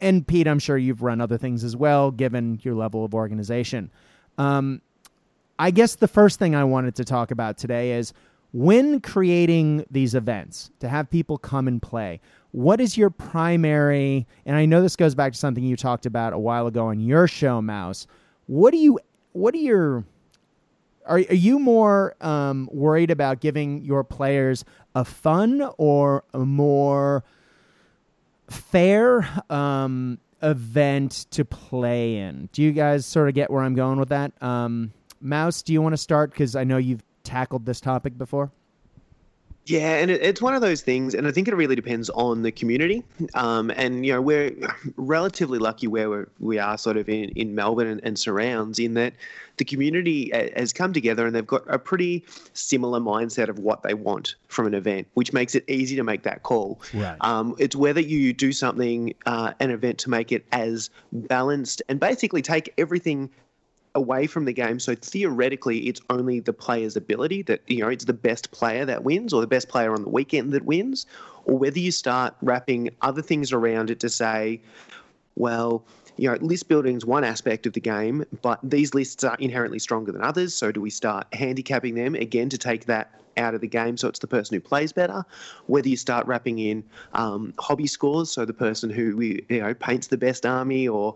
And Pete, I'm sure you've run other things as well, given your level of organization. I guess the first thing I wanted to talk about today is, when creating these events to have people come and play, what is your primary, and I know this goes back to something you talked about a while ago on your show, Mouse, are you more worried about giving your players a fun or a more fair event to play in? Do you guys sort of get where I'm going with that? Mouse, do you want to start? Because I know you've tackled this topic before. Yeah, and it's one of those things, and I think it really depends on the community. And, you know, we're relatively lucky where we are sort of in Melbourne and surrounds, in that the community has come together and they've got a pretty similar mindset of what they want from an event, which makes it easy to make that call. Right. It's whether you do something, an event, to make it as balanced and basically take everything away from the game. So theoretically, it's only the player's ability that, you know, it's the best player that wins, or the best player on the weekend that wins, or whether you start wrapping other things around it to say, well, you know, list building is one aspect of the game, but these lists are inherently stronger than others. So do we start handicapping them again to take that out of the game, so it's the person who plays better? Whether you start wrapping in hobby scores, so the person who, you know, paints the best army, or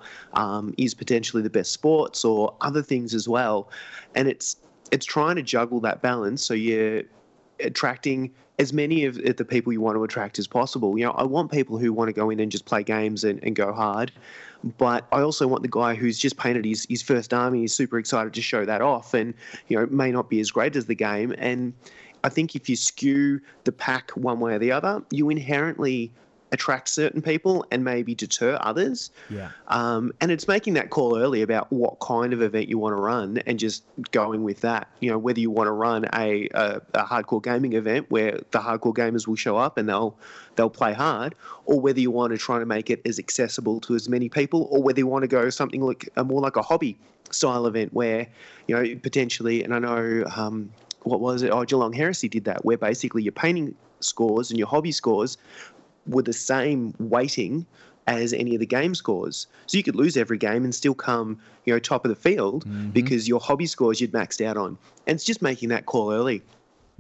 is potentially the best sports, or other things as well. And it's trying to juggle that balance, so you're attracting as many of the people you want to attract as possible. You know, I want people who want to go in and just play games and go hard, but I also want the guy who's just painted his first army, is super excited to show that off, and, you know, may not be as great as the game. And I think if you skew the pack one way or the other, you inherently attract certain people and maybe deter others. Yeah. And it's making that call early about what kind of event you want to run and just going with that. You know, whether you want to run a hardcore gaming event where the hardcore gamers will show up and they'll play hard, or whether you want to try to make it as accessible to as many people, or whether you want to go something like more like a hobby style event where, you know, potentially, and I know what was it? Oh, Geelong Heresy did that, where basically your painting scores and your hobby scores were the same weighting as any of the game scores. So you could lose every game and still come, you know, top of the field, mm-hmm. because your hobby scores you'd maxed out on. And it's just making that call early.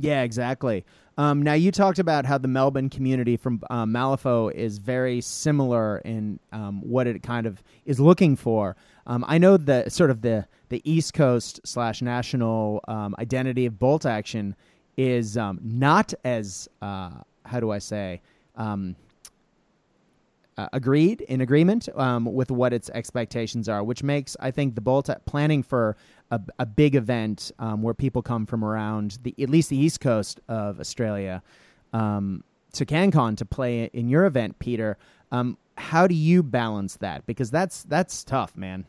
Yeah, exactly. Now, you talked about how the Melbourne community from Malifaux is very similar in what it kind of is looking for. I know the sort of the East Coast /national identity of Bolt Action is not as, how do I say, in agreement with what its expectations are, which makes, I think, the Bolt planning for a big event where people come from around at least the East Coast of Australia to CanCon to play in your event, Peter. How do you balance that? Because that's tough, man.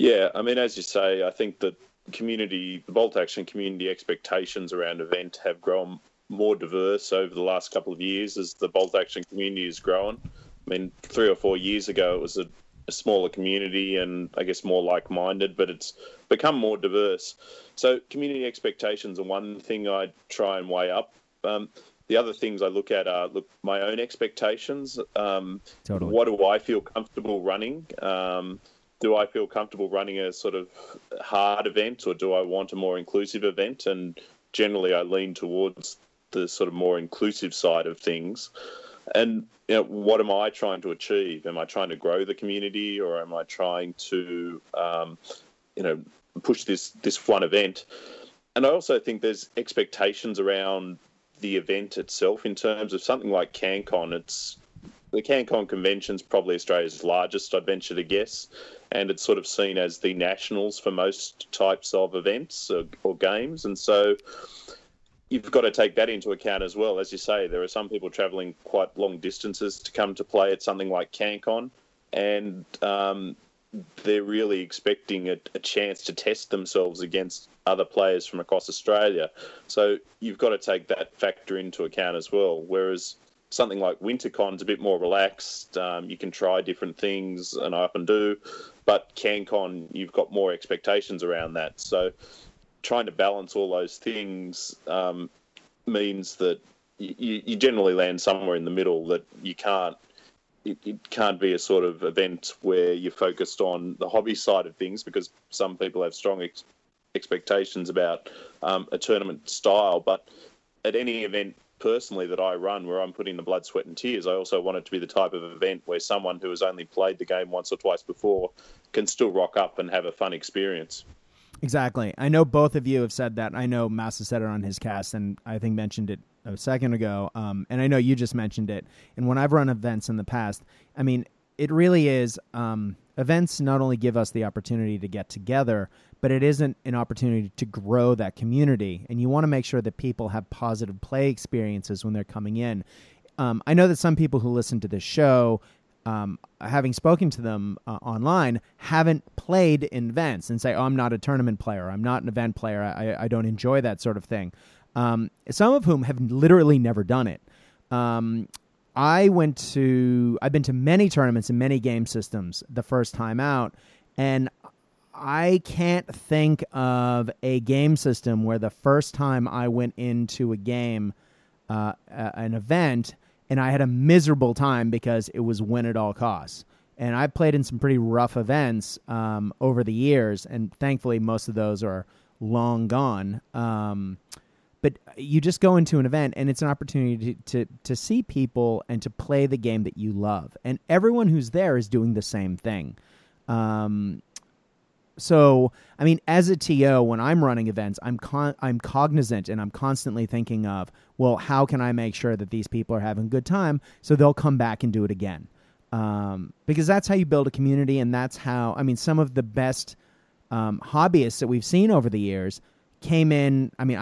Yeah, I mean, as you say, I think that the Bolt Action community expectations around event have grown more diverse over the last couple of years as the Bolt Action community has grown. I mean, 3 or 4 years ago, it was a smaller community and I guess more like-minded, but it's become more diverse. So community expectations are one thing I try and weigh up. The other things I look at are my own expectations. Totally. What do I feel comfortable running? Do I feel comfortable running a sort of hard event, or do I want a more inclusive event? And generally, I lean towards the sort of more inclusive side of things. And, you know, what am I trying to achieve? Am I trying to grow the community, or am I trying to, you know, push this one event? And I also think there's expectations around the event itself in terms of something like CanCon. The CanCon convention's probably Australia's largest, I'd venture to guess, and it's sort of seen as the nationals for most types of events or games. And so you've got to take that into account as well. As you say, there are some people travelling quite long distances to come to play at something like CanCon, and they're really expecting a chance to test themselves against other players from across Australia. So you've got to take that factor into account as well, whereas something like WinterCon's a bit more relaxed. You can try different things, and I often do, but CanCon, you've got more expectations around that. So trying to balance all those things means that you generally land somewhere in the middle, that you can't it can't be a sort of event where you're focused on the hobby side of things, because some people have strong expectations about a tournament style. But at any event personally that I run where I'm putting the blood, sweat and tears, I also want it to be the type of event where someone who has only played the game once or twice before can still rock up and have a fun experience. Exactly. I know both of you have said that. I know Mouse has said it on his cast, and I think mentioned it a second ago. And I know you just mentioned it. And when I've run events in the past, I mean, it really is, events not only give us the opportunity to get together, but it isn't an opportunity to grow that community. And you want to make sure that people have positive play experiences when they're coming in. I know that some people who listen to this show, having spoken to them online, haven't played in events and say, oh, I'm not a tournament player, I'm not an event player, I don't enjoy that sort of thing. Some of whom have literally never done it. I've been to many tournaments and many game systems the first time out, and I can't think of a game system where the first time I went into a game, an event, and I had a miserable time because it was win at all costs. And I played in some pretty rough events over the years, and thankfully most of those are long gone. But you just go into an event, and it's an opportunity to see people and to play the game that you love. And everyone who's there is doing the same thing. So, I mean, as a TO, when I'm running events, I'm cognizant, and I'm constantly thinking of, well, how can I make sure that these people are having a good time so they'll come back and do it again? Because that's how you build a community, and that's how, I mean, some of the best hobbyists that we've seen over the years came in. I mean,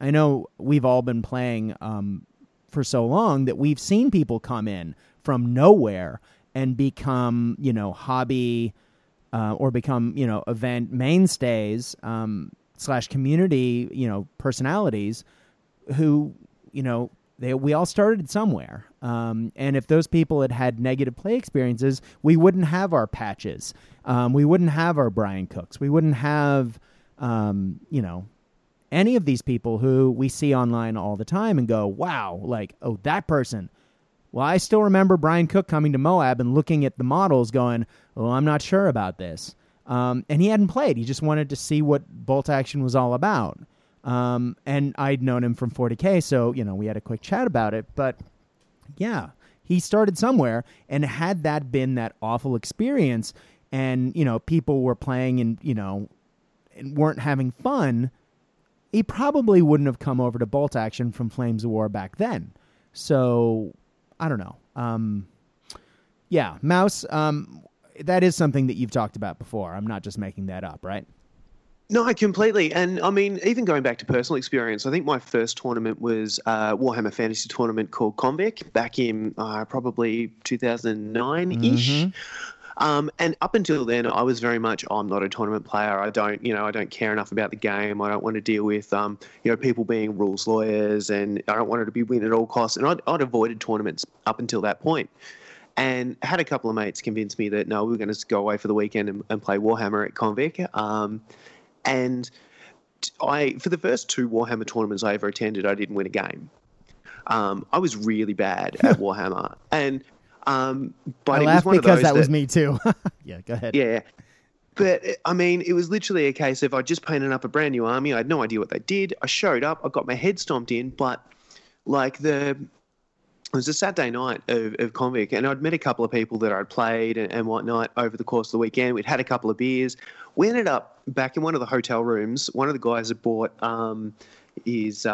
I know we've all been playing for so long that we've seen people come in from nowhere and become, hobby... or become, event mainstays / community, personalities who, we all started somewhere. And if those people had negative play experiences, we wouldn't have our patches. We wouldn't have our Brian Cooks. We wouldn't have, any of these people who we see online all the time and go, wow, like, oh, that person. Well, I still remember Brian Cook coming to Moab and looking at the models going, oh, I'm not sure about this. And he hadn't played. He just wanted to see what Bolt Action was all about. And I'd known him from 40K, so, we had a quick chat about it. But, yeah, he started somewhere, and had that been that awful experience and, people were playing and, and weren't having fun, he probably wouldn't have come over to Bolt Action from Flames of War back then. So... I don't know. Yeah, Mouse, that is something that you've talked about before. I'm not just making that up, right? No, completely. And, I mean, even going back to personal experience, I think my first tournament was a Warhammer Fantasy tournament called Convic back in probably 2009-ish. Mm-hmm. And up until then, I was very much, I'm not a tournament player. I don't care enough about the game. I don't want to deal with, people being rules lawyers, and I don't want it to be win at all costs. And I'd avoided tournaments up until that point, and had a couple of mates convince me that, no, we were going to go away for the weekend and play Warhammer at Convic. For the first two Warhammer tournaments I ever attended, I didn't win a game. I was really bad at Warhammer, and... but I laugh because that was me too. Yeah, go ahead. Yeah. But, I mean, it was literally a case of I just painted up a brand new army. I had no idea what they did. I showed up. I got my head stomped in. But, it was a Saturday night of Convic, and I'd met a couple of people that I'd played and whatnot over the course of the weekend. We'd had a couple of beers. We ended up back in one of the hotel rooms. One of the guys had bought his...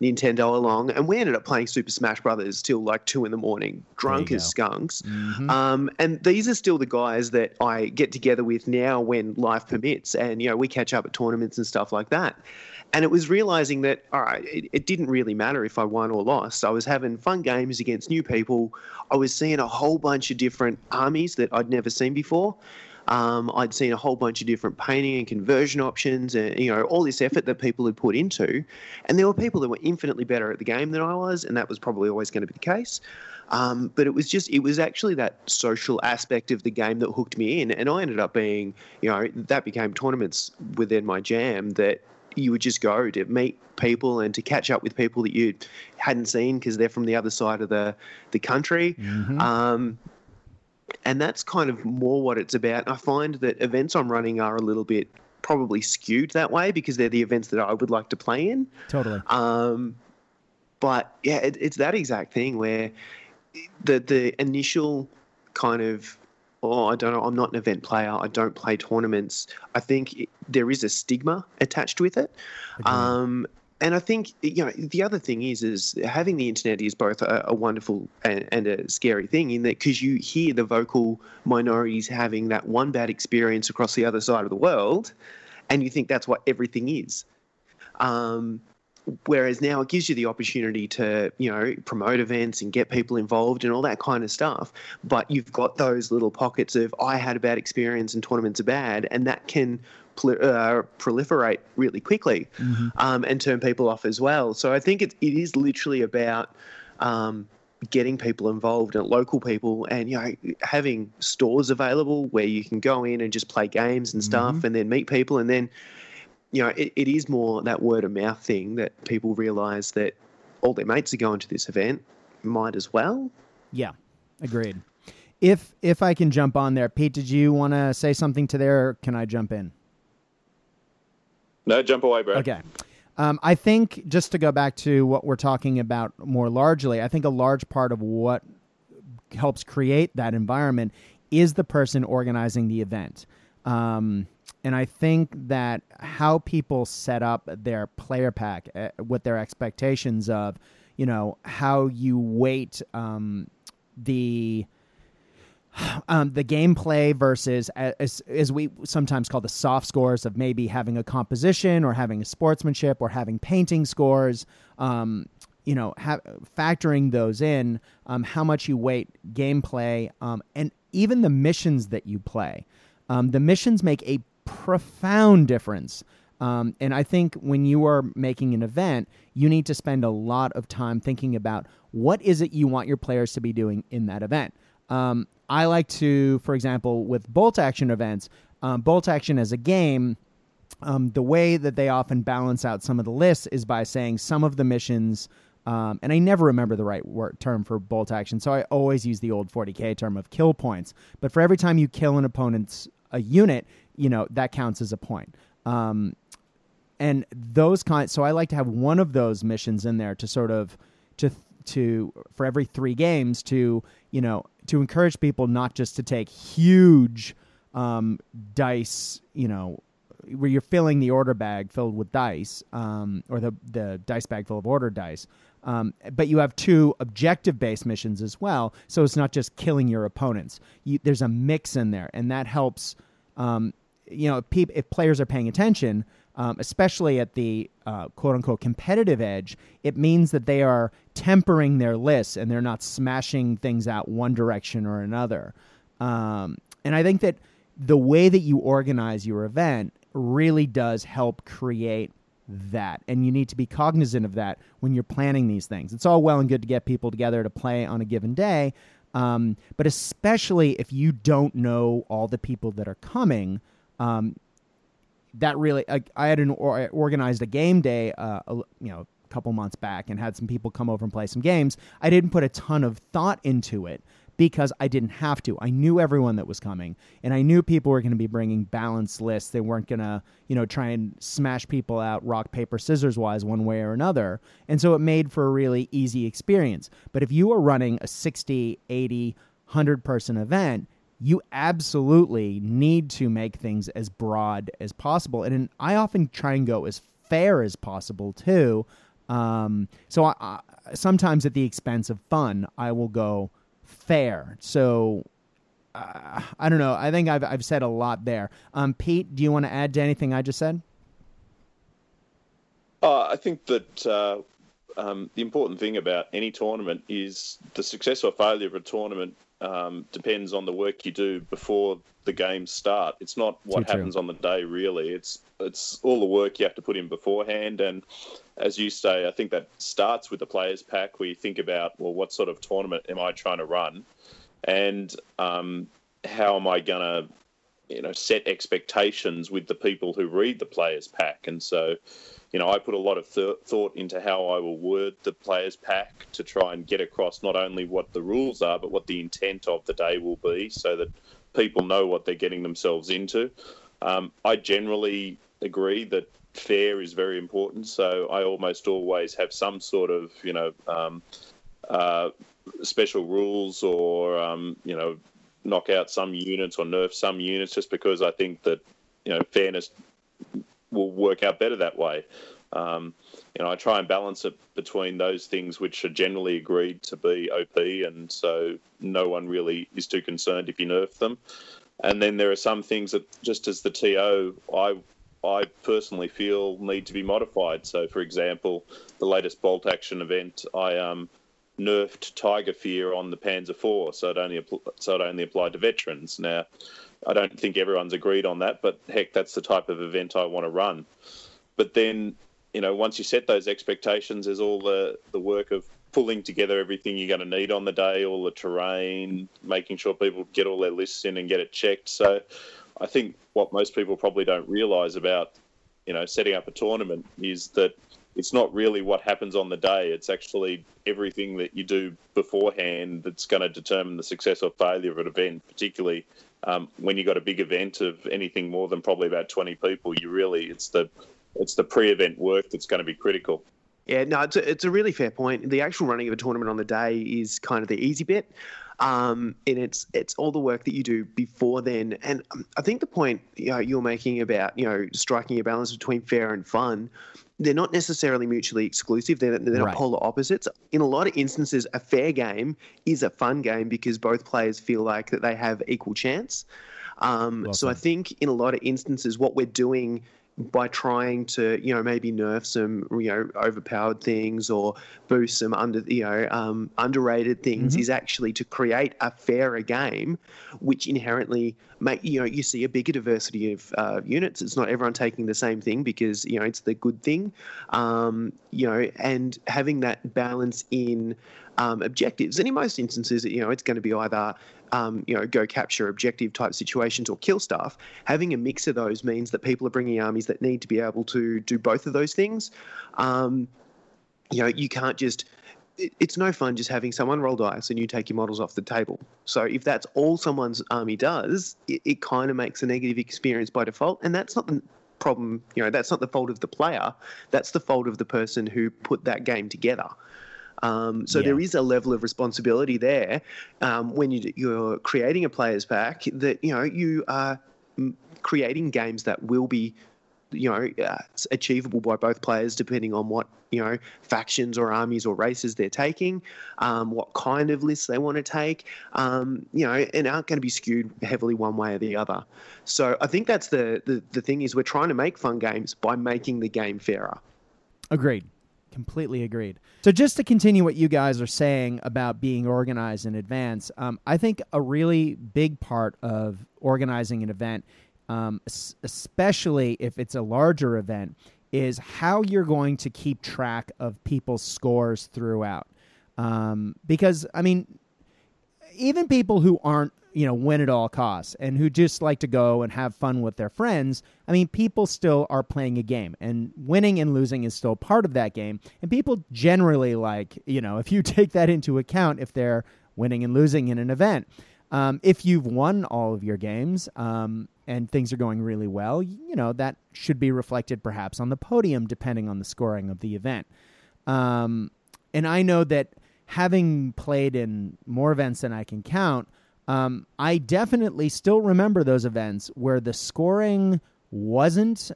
Nintendo along, and we ended up playing Super Smash Brothers till 2 a.m, drunk as skunks. Mm-hmm. And these are still the guys that I get together with now when life permits, and we catch up at tournaments and stuff like that. And it was realizing that, all right, it didn't really matter if I won or lost. I was having fun games against new people. I was seeing a whole bunch of different armies that I'd never seen before. I'd seen a whole bunch of different painting and conversion options and, all this effort that people had put into. And there were people that were infinitely better at the game than I was, and that was probably always going to be the case. But it was actually that social aspect of the game that hooked me in. And I ended up being, that became tournaments within my jam that, you would just go to meet people and to catch up with people that you hadn't seen because they're from the other side of the country. Mm-hmm. And that's kind of more what it's about. I find that events I'm running are a little bit probably skewed that way because they're the events that I would like to play in. Totally. But, yeah, it's that exact thing where the initial kind of, oh, I don't know, I'm not an event player, I don't play tournaments, I think there is a stigma attached with it. Okay. And I think, you know, the other thing is having the internet is both a wonderful and a scary thing in that because you hear the vocal minorities having that one bad experience across the other side of the world and you think that's what everything is. Whereas now it gives you the opportunity to, you know, promote events and get people involved and all that kind of stuff. But you've got those little pockets of I had a bad experience and tournaments are bad, and that can proliferate really quickly and turn people off as well. So I think it is literally about getting people involved and local people and, you know, having stores available where you can go in and just play games and stuff and then meet people and then, you know, it is more that word of mouth thing that people realise that all their mates are going to this event, might as well. Yeah, agreed. If I can jump on there, Pete, did you want to say something to there or can I jump in? No, jump away, bro. Okay. I think just to go back to what we're talking about more largely, I think a large part of what helps create that environment is the person organising the event. And I think that how people set up their player pack with their expectations of, you know, how you weight the gameplay versus, as we sometimes call the soft scores of maybe having a composition or having a sportsmanship or having painting scores, you know, factoring those in, how much you weight gameplay, and even the missions that you play. The missions make a profound difference. And I think when you are making an event, you need to spend a lot of time thinking about what is it you want your players to be doing in that event. I like to, for example, with Bolt Action events, Bolt Action as a game, the way that they often balance out some of the lists is by saying some of the missions, and I never remember the right term for Bolt Action, so I always use the old 40K term of kill points. But for every time you kill an opponent's unit, you know, that counts as a point. And those kinds, so I like to have one of those missions in there to sort of, to for every 3 games to, you know, to encourage people not just to take huge dice, you know, where you're filling the order bag filled with dice, or the dice bag full of order dice. But you have 2 objective-based missions as well, so it's not just killing your opponents. There's a mix in there, and that helps, you know, if players are paying attention, especially at the quote-unquote competitive edge, it means that they are tempering their lists and they're not smashing things out one direction or another. And I think that the way that you organize your event really does help create that, and you need to be cognizant of that when you're planning these things. It's all well and good to get people together to play on a given day, but especially if you don't know all the people that are coming, that really, I organized a game day, you know, a couple months back, and had some people come over and play some games. I didn't put a ton of thought into it because I didn't have to. I knew everyone that was coming, and I knew people were going to be bringing balanced lists. They weren't going to, you know, try and smash people out rock, paper, scissors-wise one way or another, and so it made for a really easy experience. But if you are running a 60, 80, 100-person event, you absolutely need to make things as broad as possible, and I often try and go as fair as possible, too. So I sometimes at the expense of fun, I will go fair. So I don't know. I think I've said a lot there. Pete, do you want to add to anything I just said? I think that the important thing about any tournament is the success or failure of a tournament depends on the work you do before the games start. It's not what happens on the day, really. It's all the work you have to put in beforehand. And as you say, I think that starts with the players pack, where you think about, well, what sort of tournament am I trying to run? And how am I going set expectations with the people who read the player's pack. And so, I put a lot of thought into how I will word the player's pack to try and get across not only what the rules are, but what the intent of the day will be so that people know what they're getting themselves into. I generally agree that fair is very important. So I almost always have some sort of, special rules or, knock out some units or nerf some units, just because I think that, fairness will work out better that way. I try and balance it between those things which are generally agreed to be OP, and so no one really is too concerned if you nerf them. And then there are some things that, just as the TO, I personally feel need to be modified. So, for example, the latest Bolt Action event, I nerfed Tiger Fear on the Panzer IV, so it only applied to veterans. Now, I don't think everyone's agreed on that, but heck, that's the type of event I want to run. But then, once you set those expectations, there's all the work of pulling together everything you're going to need on the day, all the terrain, making sure people get all their lists in and get it checked. So I think what most people probably don't realise about, setting up a tournament is that it's not really what happens on the day. It's actually everything that you do beforehand that's going to determine the success or failure of an event, particularly when you've got a big event of anything more than probably about 20 people. It's the pre-event work that's going to be critical. Yeah, no, it's a really fair point. The actual running of a tournament on the day is kind of the easy bit. And it's all the work that you do before then. And I think the point you're making about, striking a balance between fair and fun, they're not necessarily mutually exclusive. They're not polar opposites. In a lot of instances, a fair game is a fun game because both players feel like that they have equal chance. So I think in a lot of instances, what we're doing by trying to, maybe nerf some, overpowered things or boost some underrated things is actually to create a fairer game, which inherently make, you see a bigger diversity of units. It's not everyone taking the same thing because, it's the good thing, and having that balance in objectives. And in most instances, it's going to be either go capture objective type situations or kill stuff. Having a mix of those means that people are bringing armies that need to be able to do both of those things. You can't just... It's no fun just having someone roll dice and you take your models off the table. So if that's all someone's army does, it kind of makes a negative experience by default. And that's not the problem. That's not the fault of the player. That's the fault of the person who put that game together. There is a level of responsibility there when you're creating a player's pack that, you are creating games that will be, achievable by both players depending on what, factions or armies or races they're taking, what kind of lists they want to take, and aren't going to be skewed heavily one way or the other. So I think that's the thing is we're trying to make fun games by making the game fairer. Agreed. Completely agreed. So just to continue what you guys are saying about being organized in advance, I think a really big part of organizing an event, especially if it's a larger event, is how you're going to keep track of people's scores throughout. Because, even people who aren't, win at all costs and who just like to go and have fun with their friends, people still are playing a game, and winning and losing is still part of that game. And people generally like, if you take that into account, if they're winning and losing in an event, if you've won all of your games and things are going really well, that should be reflected perhaps on the podium depending on the scoring of the event. And I know that having played in more events than I can count, I definitely still remember those events where the scoring wasn't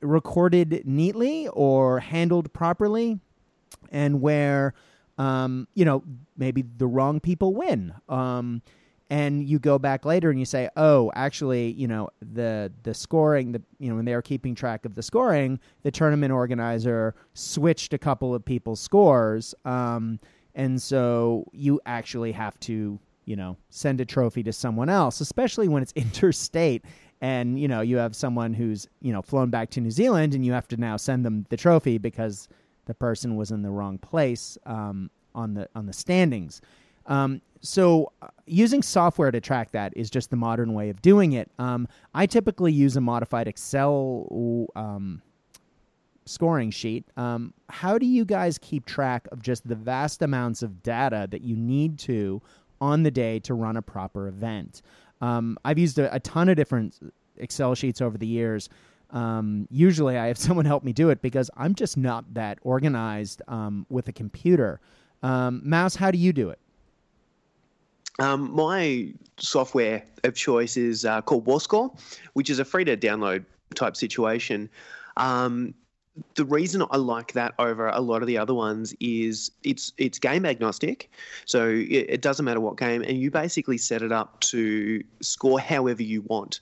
recorded neatly or handled properly, and where, maybe the wrong people win. And you go back later and you say, oh, actually, the scoring, when they were keeping track of the scoring, the tournament organizer switched a couple of people's scores. And so you actually have to, send a trophy to someone else, especially when it's interstate and, you have someone who's, flown back to New Zealand and you have to now send them the trophy because the person was in the wrong place on the standings. So using software to track that is just the modern way of doing it. I typically use a modified Excel scoring sheet. How do you guys keep track of just the vast amounts of data that you need to on the day to run a proper event? I've used a ton of different Excel sheets over the years. Usually I have someone help me do it because I'm just not that organized with a computer. Mouse, how do you do it? My software of choice is called WarScore, which is a free-to-download type situation. The reason I like that over a lot of the other ones is it's game agnostic, so it doesn't matter what game, and you basically set it up to score however you want.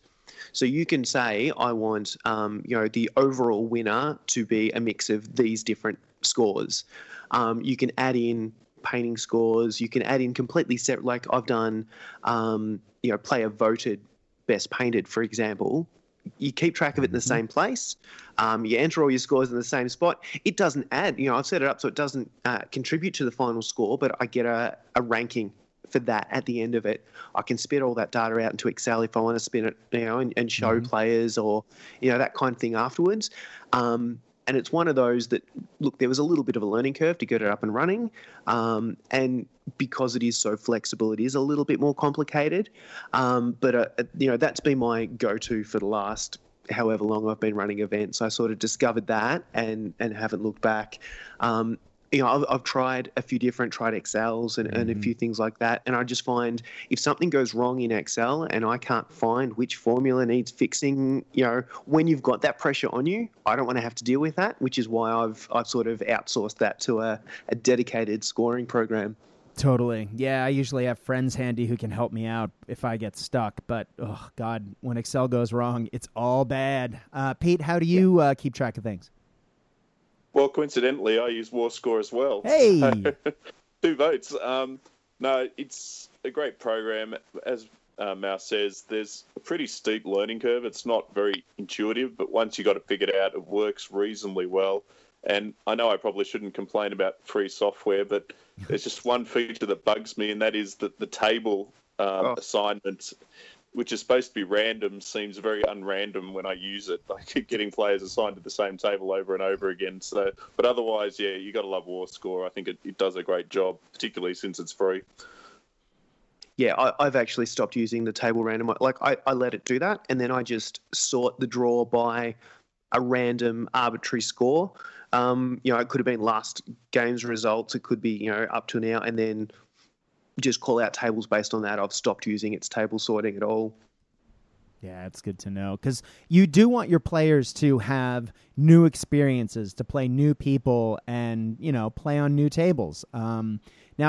So you can say, I want the overall winner to be a mix of these different scores. You can add in painting scores. You can add in completely separate, like I've done, player voted best painted, for example. You keep track of it in the same place. You enter all your scores in the same spot. It doesn't add, I've set it up so it doesn't contribute to the final score, but I get a ranking for that at the end of it. I can spit all that data out into Excel if I want to spin it, and show players or, that kind of thing afterwards. And it's one of those that, look, there was a little bit of a learning curve to get it up and running. And because it is so flexible, it is a little bit more complicated. But that's been my go-to for the last however long I've been running events. I sort of discovered that and haven't looked back. I've tried a few different, Excels and a few things like that. And I just find if something goes wrong in Excel and I can't find which formula needs fixing, when you've got that pressure on you, I don't want to have to deal with that, which is why I've sort of outsourced that to a dedicated scoring program. Totally. Yeah, I usually have friends handy who can help me out if I get stuck. But, oh, God, when Excel goes wrong, it's all bad. Pete, how do you keep track of things? Well, coincidentally, I use WarScore as well. Hey! So, 2 votes. No, it's a great program. As Mouse says, there's a pretty steep learning curve. It's not very intuitive, but once you got it figured out, it works reasonably well. And I know I probably shouldn't complain about free software, but there's just one feature that bugs me, and that is that the table assignments, which is supposed to be random, seems very unrandom when I use it. I keep getting players assigned to the same table over and over again. So, but otherwise, yeah, you got to love WarScore. I think it does a great job, particularly since it's free. Yeah, I've actually stopped using the table random. Like I let it do that, and then I just sort the draw by a random arbitrary score. It could have been last game's results. It could be, up to now, and then just call out tables based on that. I've stopped using its table sorting at all. Yeah, it's good to know, because you do want your players to have new experiences, to play new people and, play on new tables. Now,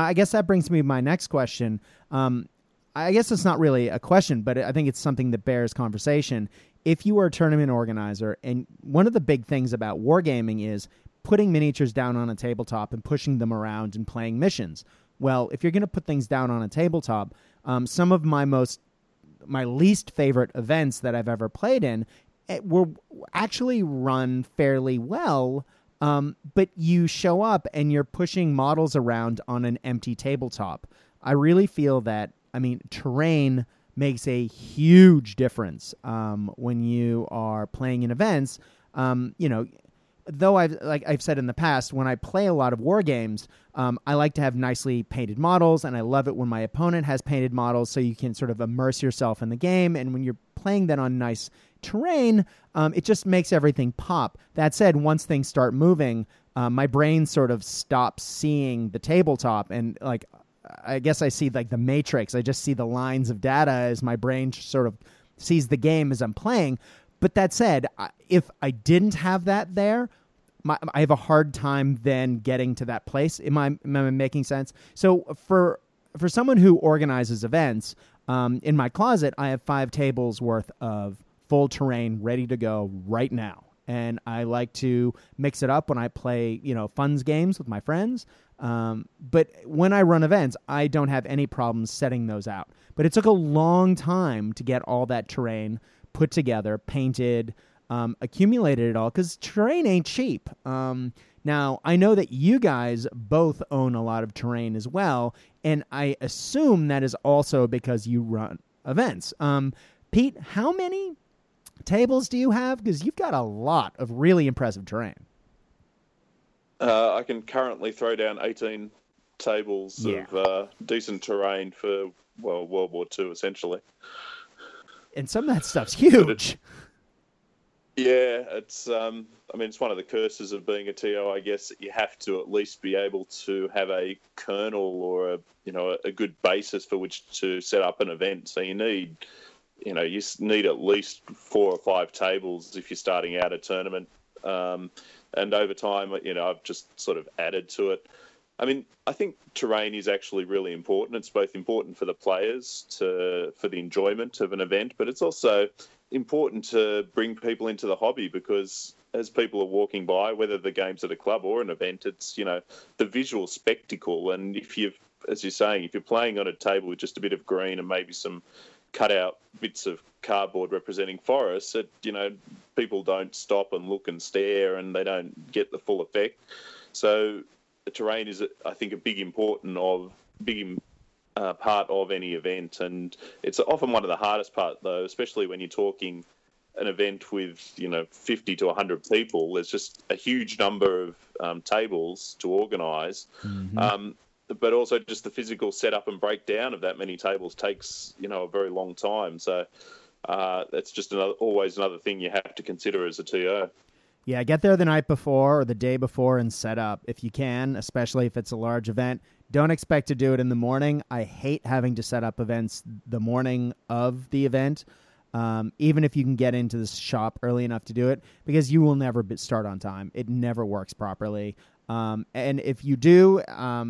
I guess that brings me to my next question. I guess it's not really a question, but I think it's something that bears conversation. If you are a tournament organizer, and one of the big things about wargaming is putting miniatures down on a tabletop and pushing them around and playing missions. Well, if you're going to put things down on a tabletop, some of my least favorite events that I've ever played in were actually run fairly well, but you show up and you're pushing models around on an empty tabletop. I really feel that, terrain makes a huge difference when you are playing in events. Though I've said in the past, when I play a lot of war games, I like to have nicely painted models, and I love it when my opponent has painted models, so you can sort of immerse yourself in the game. And when you're playing that on nice terrain, it just makes everything pop. That said, once things start moving, my brain sort of stops seeing the tabletop, and like I guess I see like the Matrix. I just see the lines of data as my brain sort of sees the game as I'm playing. But that said, if I didn't have that there, I have a hard time then getting to that place. Am I making sense? So for someone who organizes events, in my closet, I have 5 tables worth of full terrain ready to go right now. And I like to mix it up when I play, funs games with my friends. But when I run events, I don't have any problems setting those out. But it took a long time to get all that terrain put together, painted, accumulated it all, because terrain ain't cheap. Now, I know that you guys both own a lot of terrain as well, and I assume that is also because you run events. Pete, how many tables do you have? Because you've got a lot of really impressive terrain. I can currently throw down 18 tables of decent terrain for, well, World War II, essentially. And some of that stuff's huge. Yeah, it's I mean, it's one of the curses of being a TO, I guess, that you have to at least be able to have a kernel or a good basis for which to set up an event. So you need at least 4 or 5 tables if you're starting out a tournament. And over time, I've just sort of added to it. I mean, I think terrain is actually really important. It's both important for the players for the enjoyment of an event, but it's also important to bring people into the hobby, because as people are walking by, whether the game's at a club or an event, it's, the visual spectacle. And if you've, as you're saying, if you're playing on a table with just a bit of green and maybe some cut-out bits of cardboard representing forests, people don't stop and look and stare, and they don't get the full effect. So the terrain is, I think, a big part of any event, and it's often one of the hardest part, though, especially when you're talking an event with 50 to 100 people. There's just a huge number of tables to organise. Mm-hmm. But also just the physical setup and breakdown of that many tables takes, a very long time. So that's just always another thing you have to consider as a TO. Yeah, get there the night before or the day before and set up if you can, especially if it's a large event. Don't expect to do it in the morning. I hate having to set up events the morning of the event, even if you can get into the shop early enough to do it, because you will never start on time. It never works properly. And if you do,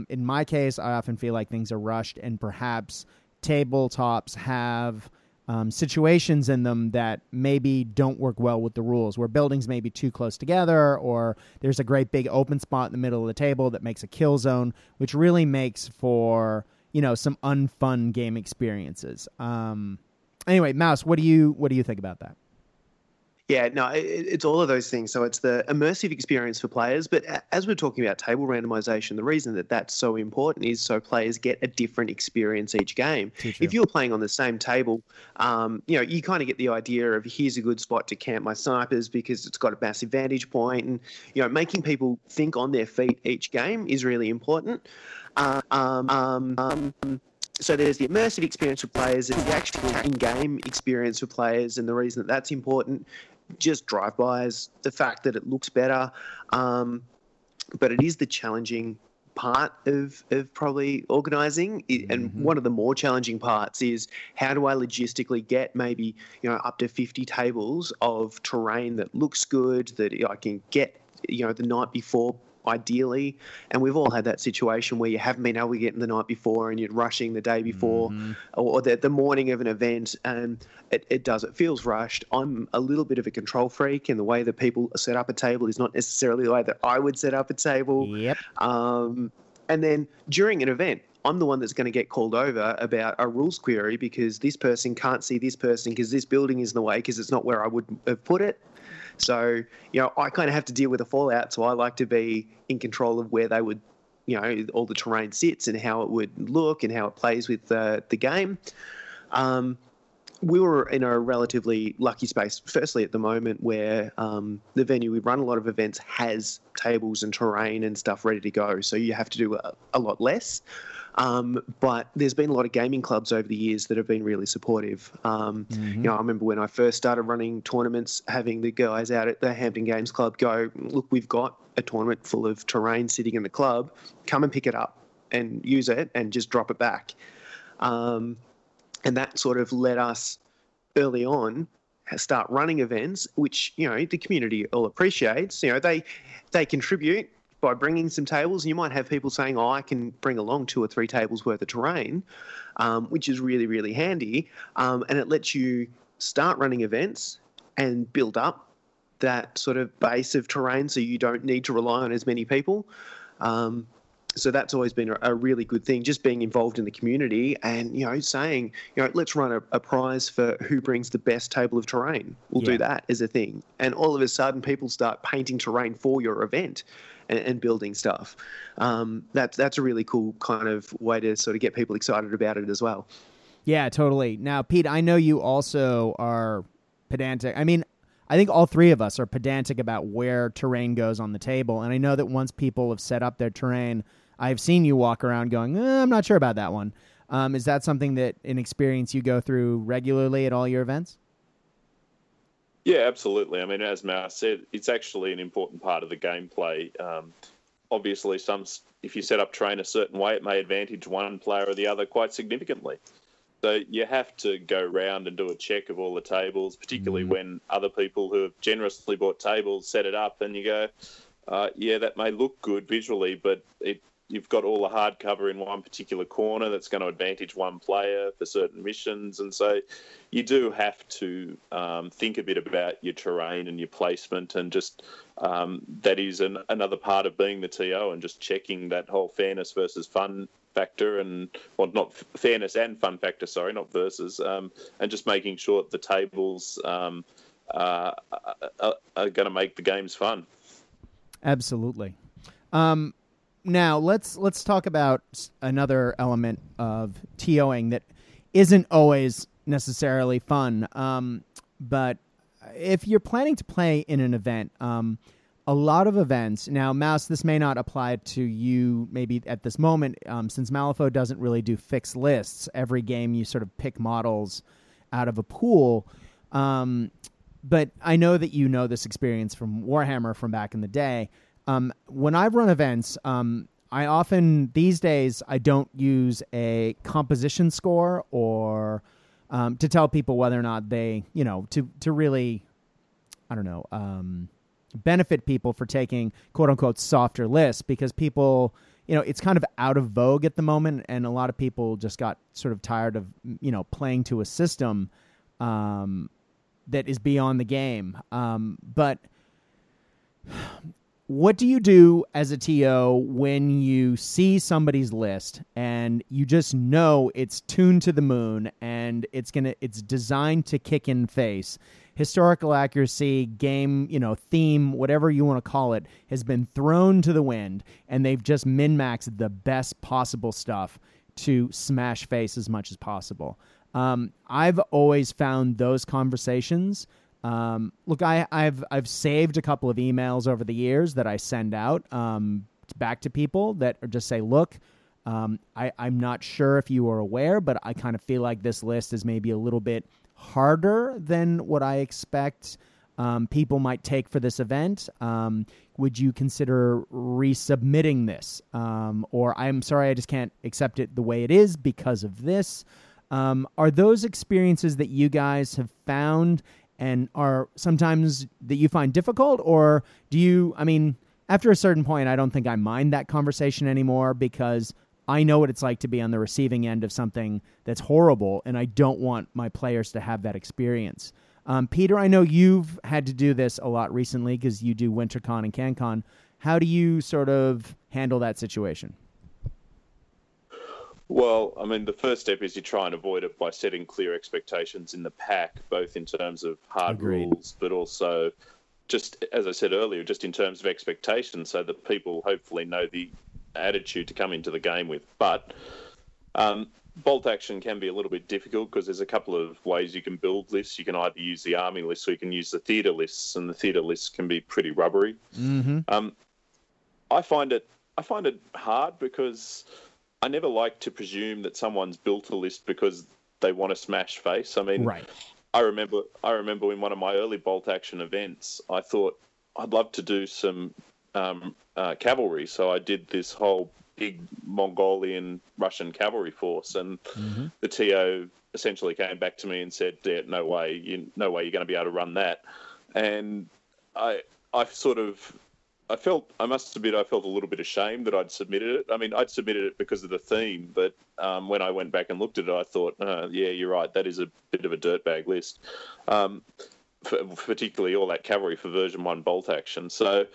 in my case, I often feel like things are rushed, and perhaps tabletops have situations in them that maybe don't work well with the rules, where buildings may be too close together, or there's a great big open spot in the middle of the table that makes a kill zone, which really makes for, some unfun game experiences. Anyway, Mouse, what do you think about that? Yeah, no, it's all of those things. So it's the immersive experience for players. But as we're talking about table randomization, the reason that that's so important is so players get a different experience each game. If you're playing on the same table, you kind of get the idea of, here's a good spot to camp my snipers because it's got a massive vantage point. And, making people think on their feet each game is really important. So there's the immersive experience for players and the actual in-game experience for players. And the reason that that's important, just drive-bys, the fact that it looks better. But it is the challenging part of probably organising. Mm-hmm. And one of the more challenging parts is, how do I logistically get maybe, up to 50 tables of terrain that looks good, that I can get, the night before, ideally. And we've all had that situation where you haven't been able to get in the night before and you're rushing the day before, mm-hmm. or the morning of an event, and it feels rushed. I'm a little bit of a control freak, and the way that people set up a table is not necessarily the way that I would set up a table. Yep. And then during an event, I'm the one that's going to get called over about a rules query because this person can't see this person because this building is in the way because it's not where I would have put it. So, I kind of have to deal with the fallout. So I like to be in control of where they would, all the terrain sits and how it would look and how it plays with the game. We were in a relatively lucky space, firstly, at the moment where the venue we run a lot of events has tables and terrain and stuff ready to go. So you have to do a lot less. But there's been a lot of gaming clubs over the years that have been really supportive. Mm-hmm. I remember when I first started running tournaments, having the guys out at the Hampton Games Club go, look, we've got a tournament full of terrain sitting in the club. Come and pick it up and use it and just drop it back. And that sort of let us early on start running events, which, the community all appreciates. They contribute by bringing some tables, and you might have people saying, I can bring along 2 or 3 tables worth of terrain, which is really, really handy. And it lets you start running events and build up that sort of base of terrain so you don't need to rely on as many people. So that's always been a really good thing, just being involved in the community and, you know, saying, you know, let's run a prize for who brings the best table of terrain. We'll do that as a thing. And all of a sudden people start painting terrain for your event and building stuff. That's a really cool kind of way to sort of get people excited about it as well. Yeah, totally. Now, Pete, I know you also are pedantic. I mean, I think all three of us are pedantic about where terrain goes on the table. And I know that once people have set up their terrain, I've seen you walk around going, I'm not sure about that one. Is that something that an experience you go through regularly at all your events? Yeah, absolutely. I mean, as Mouse said, it's actually an important part of the gameplay. Obviously, if you set up terrain a certain way, it may advantage one player or the other quite significantly. So you have to go round and do a check of all the tables, particularly when other people who have generously bought tables set it up, and you go, yeah, that may look good visually, but you've got all the hard cover in one particular corner that's going to advantage one player for certain missions. And so you do have to think a bit about your terrain and your placement, and just that is another part of being the TO, and just checking that whole fairness versus fun factor, and fairness and fun factor, sorry, not versus, and just making sure that the tables are going to make the games fun. Absolutely. Now let's talk about another element of TOing that isn't always necessarily fun. But if you're planning to play in an event, a lot of events now, Mouse, this may not apply to you maybe at this moment, since Malifaux doesn't really do fixed lists. Every game you sort of pick models out of a pool. But I know that you know this experience from Warhammer from back in the day. When I run events, I often, these days, I don't use a composition score or to tell people whether or not they, you know, to really, I don't know, benefit people for taking quote unquote softer lists, because people, you know, it's kind of out of vogue at the moment, and a lot of people just got sort of tired of, you know, playing to a system that is beyond the game. But what do you do as a TO when you see somebody's list and you just know it's tuned to the moon and it's designed to kick in face? Historical accuracy, game, you know, theme, whatever you want to call it, has been thrown to the wind, and they've just min-maxed the best possible stuff to smash face as much as possible. I've always found those conversations. Look, I've saved a couple of emails over the years that I send out back to people that just say, look, I'm not sure if you are aware, but I kind of feel like this list is maybe a little bit harder than what I expect people might take for this event. Would you consider resubmitting this? Or I'm sorry, I just can't accept it the way it is because of this. Are those experiences that you guys have found and are sometimes that you find difficult? Or do you, I mean, after a certain point, I don't think I mind that conversation anymore, because I know what it's like to be on the receiving end of something that's horrible, and I don't want my players to have that experience. Peter, I know you've had to do this a lot recently because you do WinterCon and CanCon. How do you sort of handle that situation? Well, I mean, the first step is you try and avoid it by setting clear expectations in the pack, both in terms of hard rules, but also, just as I said earlier, just in terms of expectations, so that people hopefully know the attitude to come into the game with. But Bolt Action can be a little bit difficult, because there's a couple of ways you can build lists. You can either use the army lists, or you can use the theatre lists, and the theatre lists can be pretty rubbery. Mm-hmm. I find it hard, because I never like to presume that someone's built a list because they want to smash face. I mean, right. I remember in one of my early Bolt Action events, I thought I'd love to do some cavalry. So I did this whole big Mongolian Russian cavalry force, and the TO essentially came back to me and said, yeah, no way you're going to be able to run that. And I felt a little bit ashamed that I'd submitted it. I mean, I'd submitted it because of the theme, but when I went back and looked at it, I thought, yeah, you're right, that is a bit of a dirtbag list. particularly all that cavalry for version 1 bolt action. So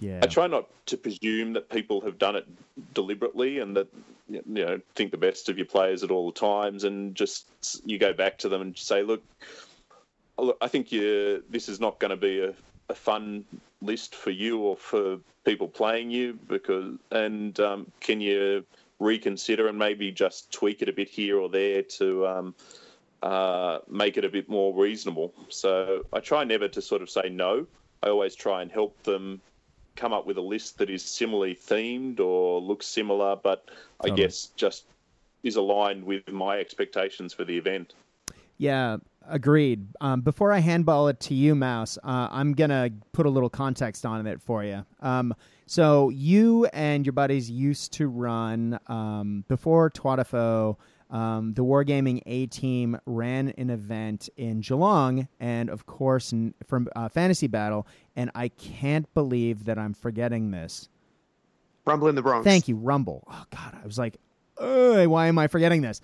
yeah. I try not to presume that people have done it deliberately and that, you know, think the best of your players at all times, and just you go back to them and say, look, I think this is not going to be a fun list for you or for people playing you, and can you reconsider and maybe just tweak it a bit here or there to make it a bit more reasonable. So I try never to sort of say no. I always try and help them come up with a list that is similarly themed or looks similar, but I guess just is aligned with my expectations for the event. Yeah, agreed. Before I handball it to you, Mouse, I'm going to put a little context on it for you. So you and your buddies used to run, before Twatafo, the Wargaming A-Team ran an event in Geelong, and of course from Fantasy Battle, and I can't believe that I'm forgetting this. Rumble in the Bronx. Thank you, Rumble. Oh, God, I was like, why am I forgetting this?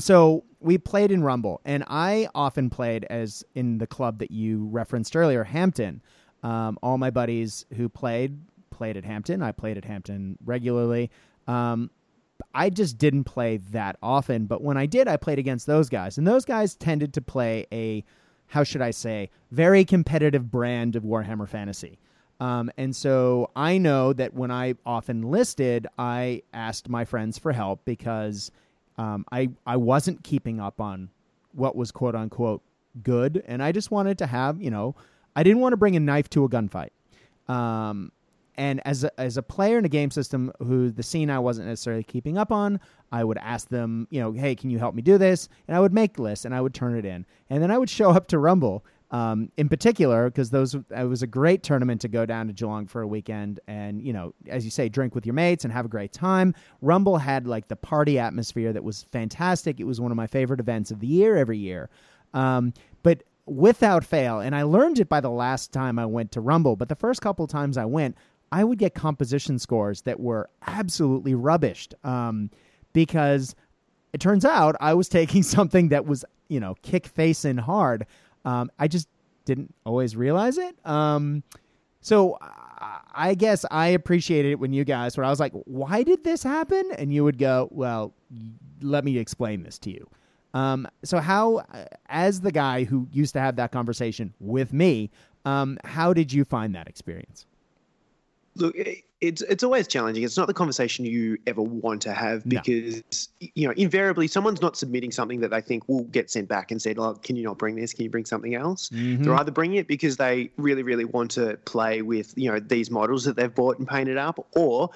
So we played in Rumble, and I often played as in the club that you referenced earlier, Hampton. All my buddies who played at Hampton. I played at Hampton regularly. I just didn't play that often, but when I did, I played against those guys, and those guys tended to play a, how should I say, very competitive brand of Warhammer Fantasy. And so I know that when I often listed, I asked my friends for help because I wasn't keeping up on what was quote-unquote good, and I just wanted to have, I didn't want to bring a knife to a gunfight. And as a player in a game system who the scene I wasn't necessarily keeping up on, I would ask them, hey, can you help me do this? And I would make lists and I would turn it in. And then I would show up to Rumble in particular, because it was a great tournament to go down to Geelong for a weekend and, as you say, drink with your mates and have a great time. Rumble had like the party atmosphere that was fantastic. It was one of my favorite events of the year every year. But without fail, and I learned it by the last time I went to Rumble, but the first couple of times I went, I would get composition scores that were absolutely rubbished because it turns out I was taking something that was, kick face in hard. I just didn't always realize it. So I guess I appreciated it when you guys were, I was like, why did this happen? And you would go, well, let me explain this to you. So how, as the guy who used to have that conversation with me, how did you find that experience? Look, it's always challenging. It's not the conversation you ever want to have because, invariably someone's not submitting something that they think will get sent back and said, oh, can you not bring this? Can you bring something else? Mm-hmm. They're either bringing it because they really, really want to play with, these models that they've bought and painted up or,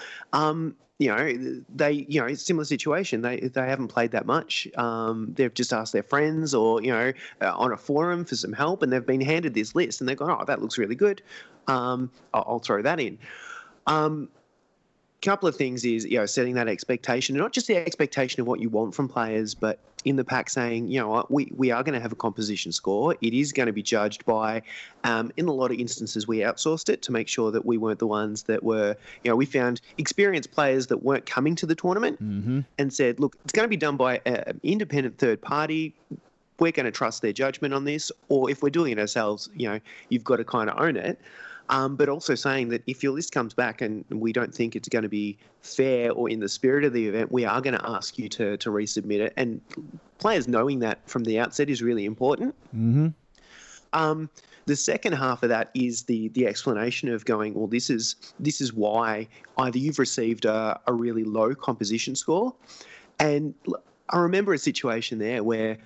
they, it's a similar situation. They haven't played that much. They've just asked their friends or, on a forum for some help, and they've been handed this list and they've gone, oh, that looks really good. I'll throw that in. Couple of things is, setting that expectation, and not just the expectation of what you want from players, but in the pack saying, we are going to have a composition score. It is going to be judged by, in a lot of instances, we outsourced it to make sure that we weren't the ones that were, we found experienced players that weren't coming to the tournament mm-hmm. and said, look, it's going to be done by an independent third party. We're going to trust their judgment on this. Or if we're doing it ourselves, you've got to kind of own it. But also saying that if your list comes back and we don't think it's going to be fair or in the spirit of the event, we are going to ask you to resubmit it. And players knowing that from the outset is really important. Mm-hmm. The second half of that is the explanation of going, well, this is why either you've received a really low composition score. And I remember a situation there where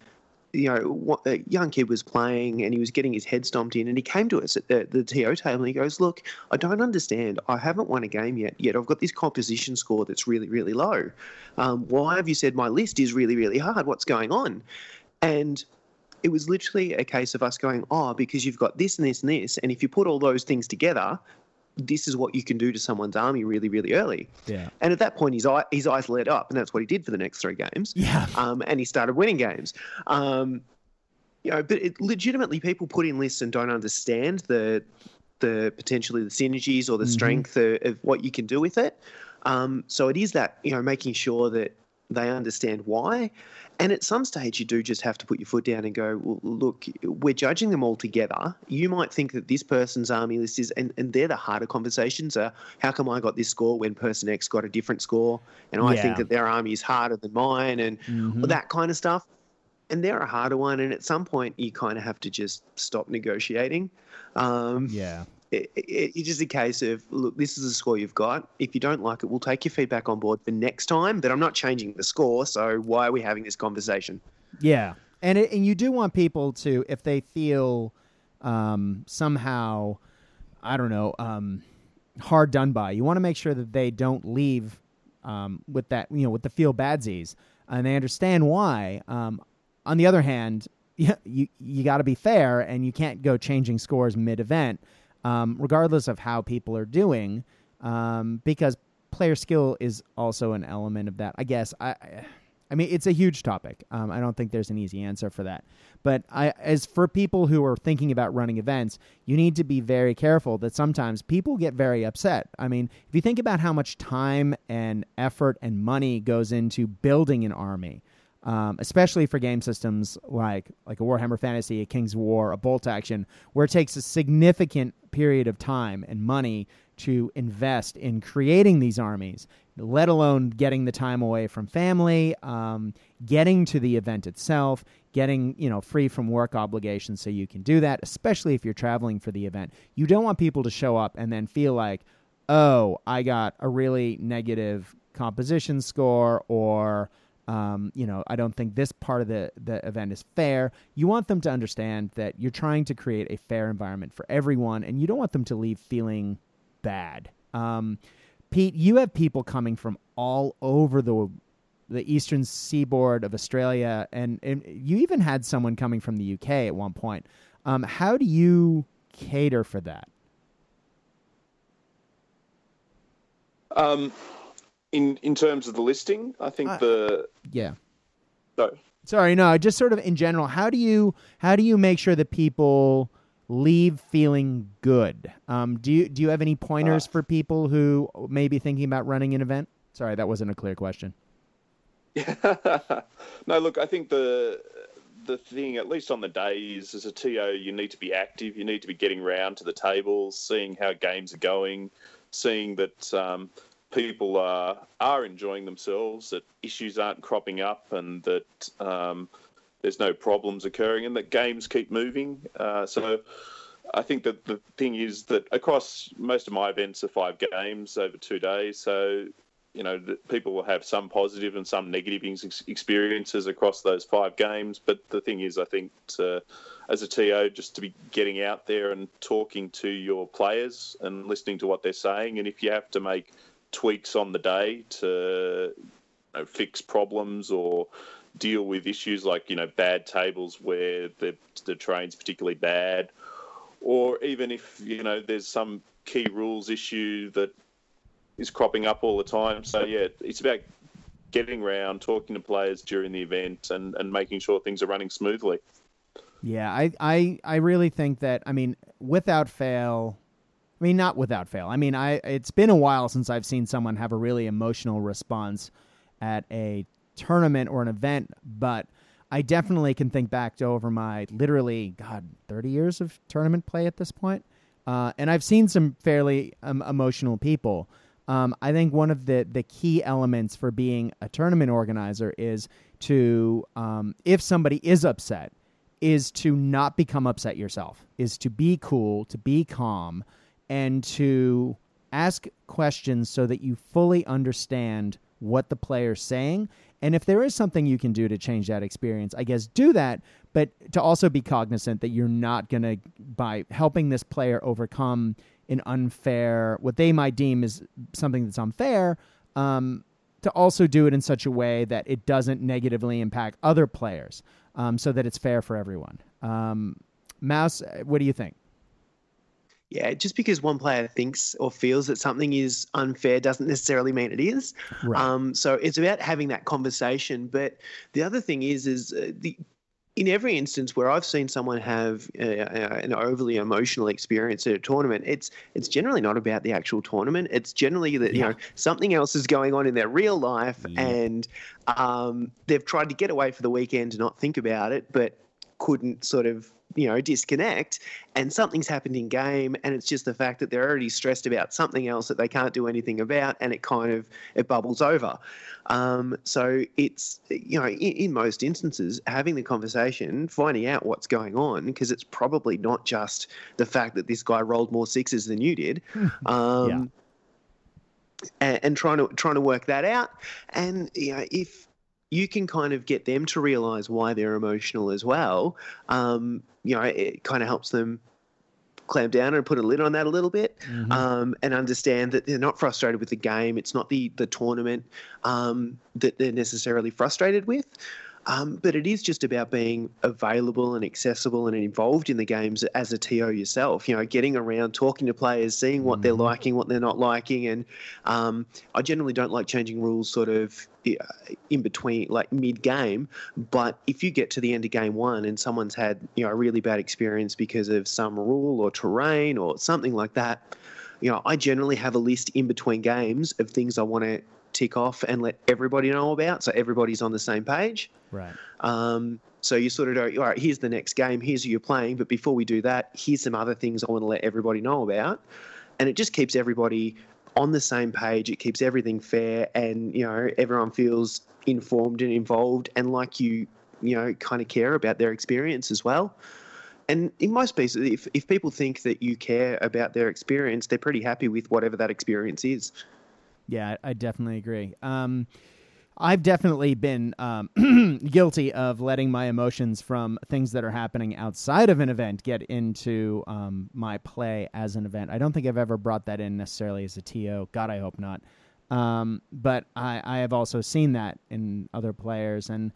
a young kid was playing and he was getting his head stomped in, and he came to us at the TO table and he goes, look, I don't understand. I haven't won a game yet. I've got this composition score that's really, really low. Why have you said my list is really, really hard? What's going on? And it was literally a case of us going, because you've got this and this and this. And if you put all those things together, this is what you can do to someone's army really, really early. Yeah. And at that point, his eyes lit up, and that's what he did for the next three games. Yeah. And he started winning games. But legitimately, people put in lists and don't understand the potentially the synergies or the mm-hmm. strength of what you can do with it. So it is that making sure that They understand why. And at some stage, you do just have to put your foot down and go, well, look, we're judging them all together. You might think that this person's army list is, and they're the harder conversations are, how come I got this score when person X got a different score? And I think that their army is harder than mine and that kind of stuff. And they're a harder one. And at some point, you kind of have to just stop negotiating. It's just a case of, look, this is the score you've got. If you don't like it, we'll take your feedback on board for next time, but I'm not changing the score, so why are we having this conversation? Yeah, and you do want people to, if they feel somehow, I don't know, hard done by, you want to make sure that they don't leave with that, you know, with the feel badsies, and they understand why. On the other hand, you got to be fair, and you can't go changing scores mid-event. Regardless of how people are doing, because player skill is also an element of that. I guess I mean, it's a huge topic. I don't think there's an easy answer for that. But as for people who are thinking about running events, you need to be very careful that sometimes people get very upset. I mean, if you think about how much time and effort and money goes into building an army, especially for game systems like a Warhammer Fantasy, a Kings of War, a Bolt Action, where it takes a significant period of time and money to invest in creating these armies, let alone getting the time away from family, getting to the event itself, getting, you know, free from work obligations so you can do that, especially if you're traveling for the event. You don't want people to show up and then feel like, oh, I got a really negative composition score, or you know, I don't think this part of the event is fair. You want them to understand that you're trying to create a fair environment for everyone, and you don't want them to leave feeling bad. Pete, you have people coming from all over the eastern seaboard of Australia, and you even had someone coming from the UK at one point. How do you cater for that? In terms of the listing, I think just sort of in general, how do you make sure that people leave feeling good? Do you have any pointers for people who may be thinking about running an event? Sorry, that wasn't a clear question. No, look, I think the thing, at least on the days, as a TO, you need to be active. You need to be getting round to the tables, seeing how games are going, seeing that people are enjoying themselves, that issues aren't cropping up, and that there's no problems occurring, and that games keep moving. So I think that the thing is that across most of my events are 5 games over 2 days. So, you know, people will have some positive and some negative experiences across those 5 games. But the thing is, I think as a TO, just to be getting out there and talking to your players and listening to what they're saying. And if you have to make tweaks on the day to, you know, fix problems or deal with issues like, you know, bad tables where the terrain's particularly bad, or even if, you know, there's some key rules issue that is cropping up all the time. So, yeah, it's about getting around, talking to players during the event and making sure things are running smoothly. Yeah, I really think that, I mean, without fail... I mean, not without fail. I mean, it's been a while since I've seen someone have a really emotional response at a tournament or an event, but I definitely can think back to over my literally, 30 years of tournament play at this point. And I've seen some fairly emotional people. I think one of the key elements for being a tournament organizer is to, if somebody is upset, is to not become upset yourself, is to be cool, to be calm, and to ask questions so that you fully understand what the player's saying. And if there is something you can do to change that experience, I guess do that, but to also be cognizant that you're not going to, by helping this player overcome an unfair, what they might deem is something that's unfair, to also do it in such a way that it doesn't negatively impact other players, so that it's fair for everyone. Mouse, what do you think? Yeah, just because one player thinks or feels that something is unfair doesn't necessarily mean it is. Right. So it's about having that conversation. But the other thing is in every instance where I've seen someone have an overly emotional experience at a tournament, it's generally not about the actual tournament. It's generally that, you know, something else is going on in their real life, and they've tried to get away for the weekend to not think about it, but couldn't sort of, you know, disconnect, and something's happened in game, and it's just the fact that they're already stressed about something else that they can't do anything about, and it kind of, it bubbles over. So it's, you know, in most instances, having the conversation, finding out what's going on, because it's probably not just the fact that this guy rolled more sixes than you did. And trying to work that out. And, you know, if you can kind of get them to realize why they're emotional as well, you know, it kind of helps them clamp down and put a lid on that a little bit, and understand that they're not frustrated with the game. It's not the tournament that they're necessarily frustrated with. But it is just about being available and accessible and involved in the games as a TO yourself, you know, getting around, talking to players, seeing what they're liking, what they're not liking. And I generally don't like changing rules sort of in between, like mid-game. But if you get to the end of game one and someone's had, you know, a really bad experience because of some rule or terrain or something like that, you know, I generally have a list in between games of things I want to tick off and let everybody know about, so everybody's on the same page. So you sort of go, all right, here's the next game, here's who you're playing, but before we do that, here's some other things I want to let everybody know about. And it just keeps everybody on the same page. It keeps everything fair, and, you know, everyone feels informed and involved, and like you know, kind of care about their experience as well. And in most cases, if people think that you care about their experience, they're pretty happy with whatever that experience is. Yeah, I definitely agree. I've definitely been guilty of letting my emotions from things that are happening outside of an event get into my play as an event. I don't think I've ever brought that in necessarily as a TO. God, I hope not. But I have also seen that in other players. And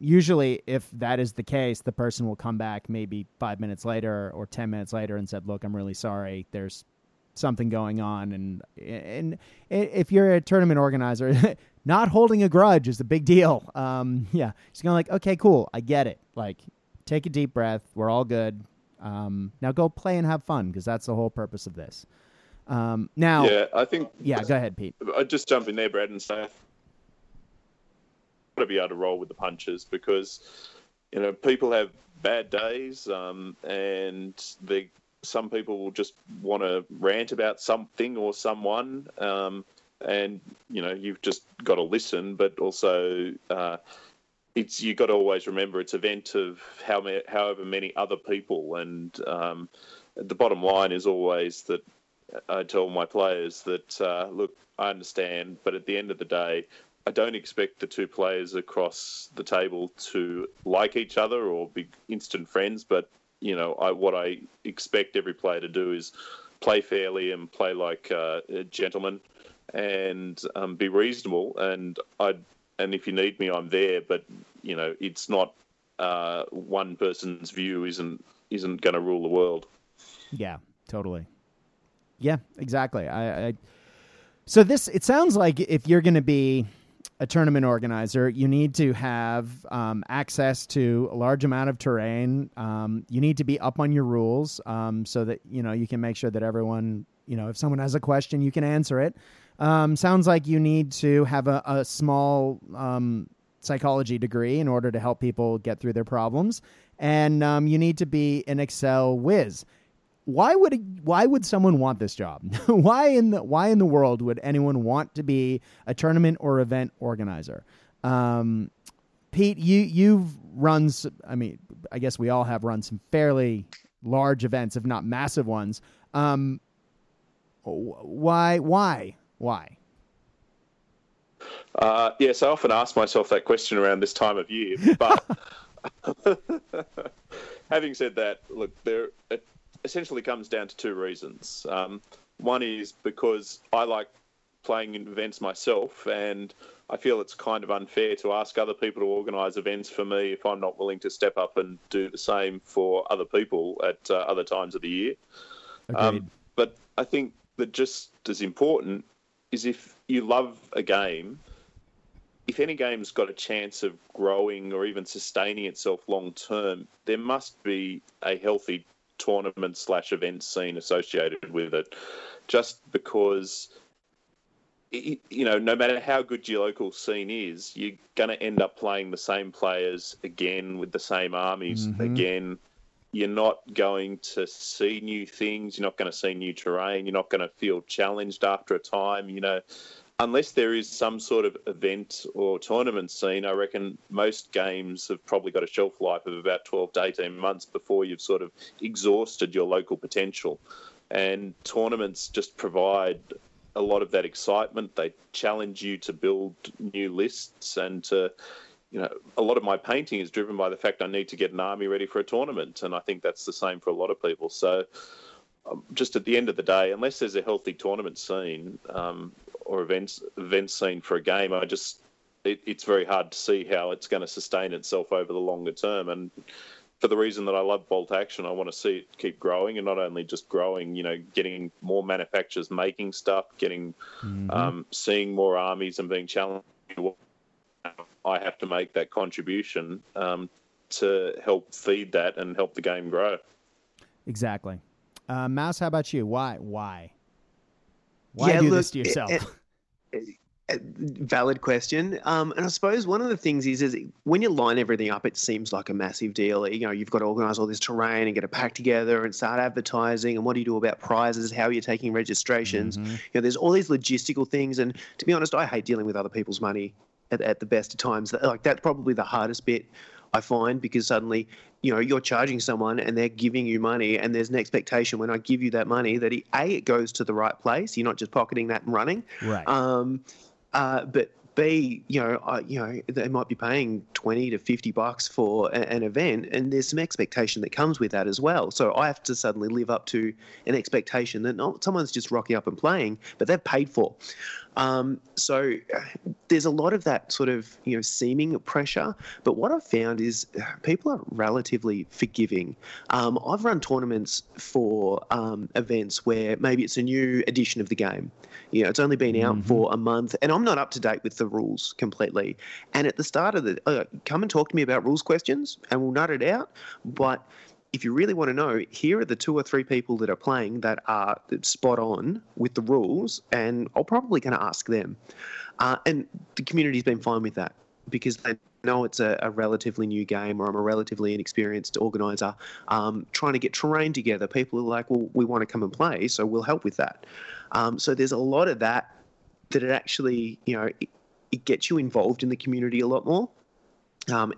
usually if that is the case, the person will come back maybe 5 minutes later or 10 minutes later and said, look, I'm really sorry. There's something going on. And if you're a tournament organizer, not holding a grudge is a big deal. Yeah. Just going like, okay, cool. I get it. Like, take a deep breath. We're all good. Now go play and have fun, because that's the whole purpose of this. Now, yeah, I think, yeah, go ahead, Pete. I'd just jump in there, Brad, and say, got to be able to roll with the punches, because, you know, people have bad days, and some people will just want to rant about something or someone, and, you know, you've just got to listen. But also, you've got to always remember it's a vent of however many other people. And the bottom line is always that I tell my players that, look, I understand, but at the end of the day, I don't expect the two players across the table to like each other or be instant friends, but, you know, what I expect every player to do is play fairly and play like a gentleman, and be reasonable. And if you need me, I'm there. But, you know, it's not one person's view isn't going to rule the world. Yeah, totally. Yeah, exactly. So this, it sounds like if you're going to be a tournament organizer, you need to have access to a large amount of terrain. You need to be up on your rules, so that, you know, you can make sure that everyone, you know, if someone has a question, you can answer it. Sounds like you need to have a small psychology degree in order to help people get through their problems, and you need to be an Excel whiz. Why would someone want this job? Why in the world would anyone want to be a tournament or event organizer? Pete, you've run some, I mean, I guess we all have run some fairly large events, if not massive ones. Why? Yes, I often ask myself that question around this time of year. But having said that, look, essentially comes down to two reasons. One is because I like playing in events myself, and I feel it's kind of unfair to ask other people to organise events for me if I'm not willing to step up and do the same for other people at other times of the year. But I think that just as important is if you love a game, if any game's got a chance of growing or even sustaining itself long term, there must be a healthy tournament / event scene associated with it. Just because, you know, no matter how good your local scene is, you're going to end up playing the same players again with the same armies again. You're not going to see new things. You're not going to see new terrain. You're not going to feel challenged after a time, you know. Unless there is some sort of event or tournament scene, I reckon most games have probably got a shelf life of about 12 to 18 months before you've sort of exhausted your local potential. And tournaments just provide a lot of that excitement. They challenge you to build new lists and to... You know, a lot of my painting is driven by the fact I need to get an army ready for a tournament, and I think that's the same for a lot of people. So just at the end of the day, unless there's a healthy tournament scene or event scene for a game, I just it's very hard to see how it's going to sustain itself over the longer term. And for the reason that I love Bolt Action, I want to see it keep growing, and not only just growing, you know, getting more manufacturers making stuff, getting seeing more armies and being challenged. I have to make that contribution to help feed that and help the game grow. Exactly. Mouse, how about you? Why do this to yourself? Valid question. And I suppose one of the things is when you line everything up, it seems like a massive deal. You know, you've got to organise all this terrain and get a pack together and start advertising. And what do you do about prizes? How are you taking registrations? You know, there's all these logistical things. And to be honest, I hate dealing with other people's money. At the best of times, like that's probably the hardest bit I find, because suddenly, you know, you're charging someone and they're giving you money, and there's an expectation when I give you that money that it goes to the right place. You're not just pocketing that and running, right? But B, you know, they might be paying $20 to $50 for an event, and there's some expectation that comes with that as well. So I have to suddenly live up to an expectation that not someone's just rocking up and playing, but they've paid for. So there's a lot of that sort of, you know, seeming pressure. But what I've found is people are relatively forgiving. I've run tournaments for events where maybe it's a new edition of the game. You know, it's only been out for a month, and I'm not up to date with the rules completely. And at the start of the come and talk to me about rules questions, and we'll nut it out. But if you really want to know, here are the 2 or 3 people that are playing that are spot on with the rules, and I'm probably going to ask them. And the community's been fine with that, because they know it's a relatively new game, or I'm a relatively inexperienced organiser trying to get terrain together. People are like, well, we want to come and play, so we'll help with that. So there's a lot of that it actually, you know, it gets you involved in the community a lot more.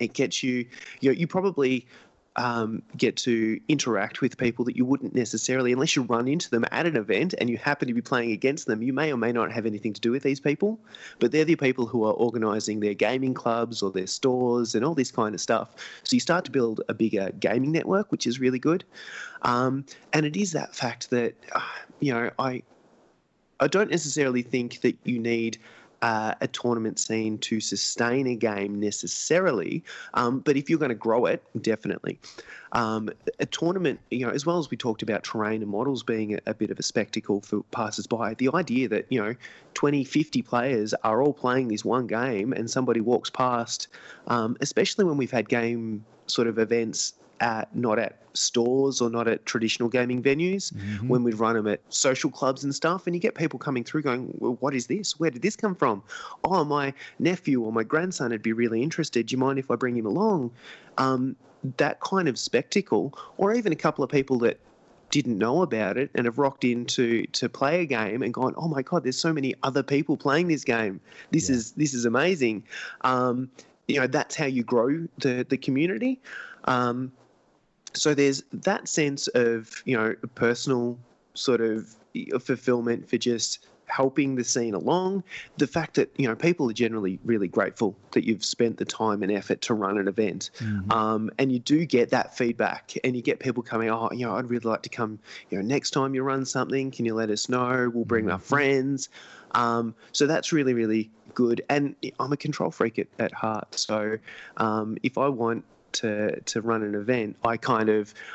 It gets you, you know, you probably... get to interact with people that you wouldn't necessarily, unless you run into them at an event and you happen to be playing against them. You may or may not have anything to do with these people, but they're the people who are organising their gaming clubs or their stores and all this kind of stuff. So you start to build a bigger gaming network, which is really good. And it is that fact that, you know, I don't necessarily think that you need a tournament scene to sustain a game necessarily, but if you're going to grow it, definitely. A tournament, you know, as well as we talked about terrain and models being a bit of a spectacle for passers-by, the idea that, you know, 20, 50 players are all playing this one game and somebody walks past, especially when we've had game sort of events not at stores or not at traditional gaming venues, when we'd run them at social clubs and stuff, and you get people coming through going, well, what is this? Where did this come from? Oh, my nephew or my grandson would be really interested. Do you mind if I bring him along? That kind of spectacle, or even a couple of people that didn't know about it and have rocked in to play a game and gone, oh, my God, there's so many other people playing this game. This is amazing. You know, that's how you grow the community. So there's that sense of, you know, personal sort of fulfillment for just helping the scene along. The fact that, you know, people are generally really grateful that you've spent the time and effort to run an event. And you do get that feedback, and you get people coming, oh, you know, I'd really like to come, you know, next time you run something, can you let us know? We'll bring our friends. So that's really, really good. And I'm a control freak at heart. So if I want to run an event, I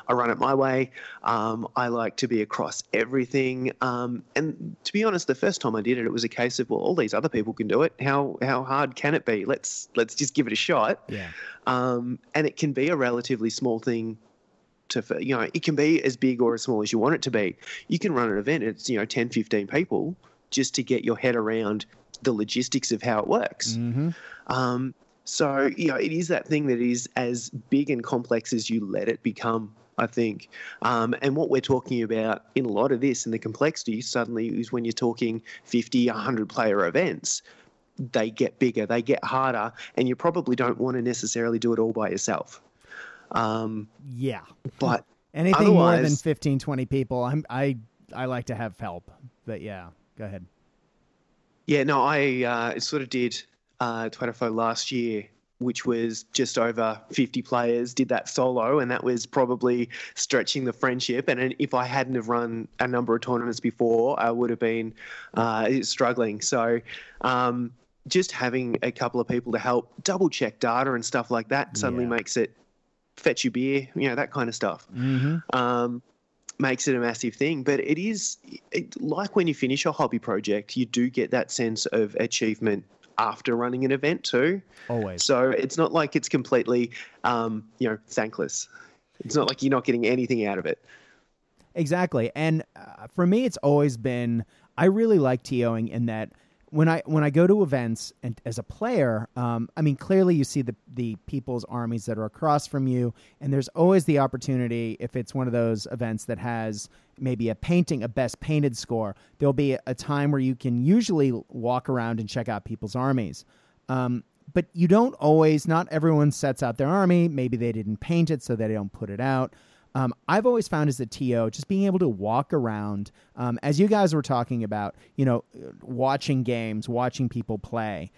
run it my way. I like to be across everything. And to be honest, the first time I did it, it was a case of, well, all these other people can do it. How hard can it be? Let's just give it a shot. Yeah. And it can be a relatively small thing. It can be as big or as small as you want it to be. You can run an event, it's 10, 15 people just to get your head around the logistics of how it works. Mm-hmm. So, it is that thing that is as big and complex as you let it become, I think. And what we're talking about in a lot of this and the complexity suddenly is when you're talking 50, 100 player events, they get bigger, they get harder, and you probably don't want to necessarily do it all by yourself. Yeah, but anything more than 15, 20 people, I like to have help, but yeah, go ahead. Yeah, no, I sort of did, Twatafo last year, which was just over 50 players, did that solo. And that was probably stretching the friendship. And if I hadn't have run a number of tournaments before, I would have been, struggling. So, just having a couple of people to help double check data and stuff like that suddenly makes it, fetch you beer, that kind of stuff. Mm-hmm. Makes it a massive thing. But it is like when you finish a hobby project, you do get that sense of achievement after running an event too. Always. So it's not like it's completely, thankless. It's not like you're not getting anything out of it. Exactly. And for me, it's always been, I really like TOing in that when I go to events and as a player, clearly you see the people's armies that are across from you, and there's always the opportunity, if it's one of those events that has maybe a best painted score, there'll be a time where you can usually walk around and check out people's armies. But you don't always, not everyone sets out their army. Maybe they didn't paint it, so they don't put it out. I've always found as a TO, just being able to walk around, as you guys were talking about, watching games, watching people play.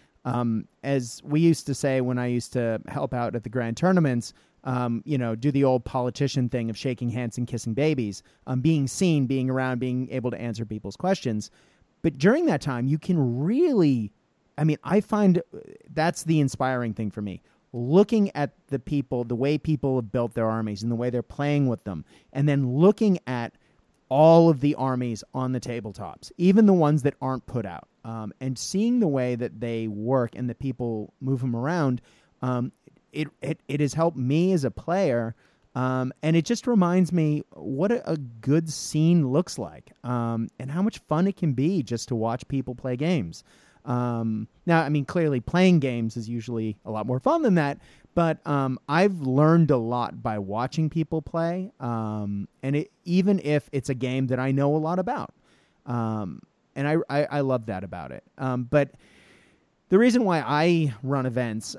As we used to say when I used to help out at the grand tournaments, do the old politician thing of shaking hands and kissing babies, being seen, being around, being able to answer people's questions. But during that time, you can really, I find that's the inspiring thing for me. Looking at the people, the way people have built their armies and the way they're playing with them, and then looking at all of the armies on the tabletops, even the ones that aren't put out, and seeing the way that they work and the people move them around, it has helped me as a player, and it just reminds me what a good scene looks like, and how much fun it can be just to watch people play games. Clearly playing games is usually a lot more fun than that, but I've learned a lot by watching people play, and even if it's a game that I know a lot about, and I love that about it. But the reason why I run events,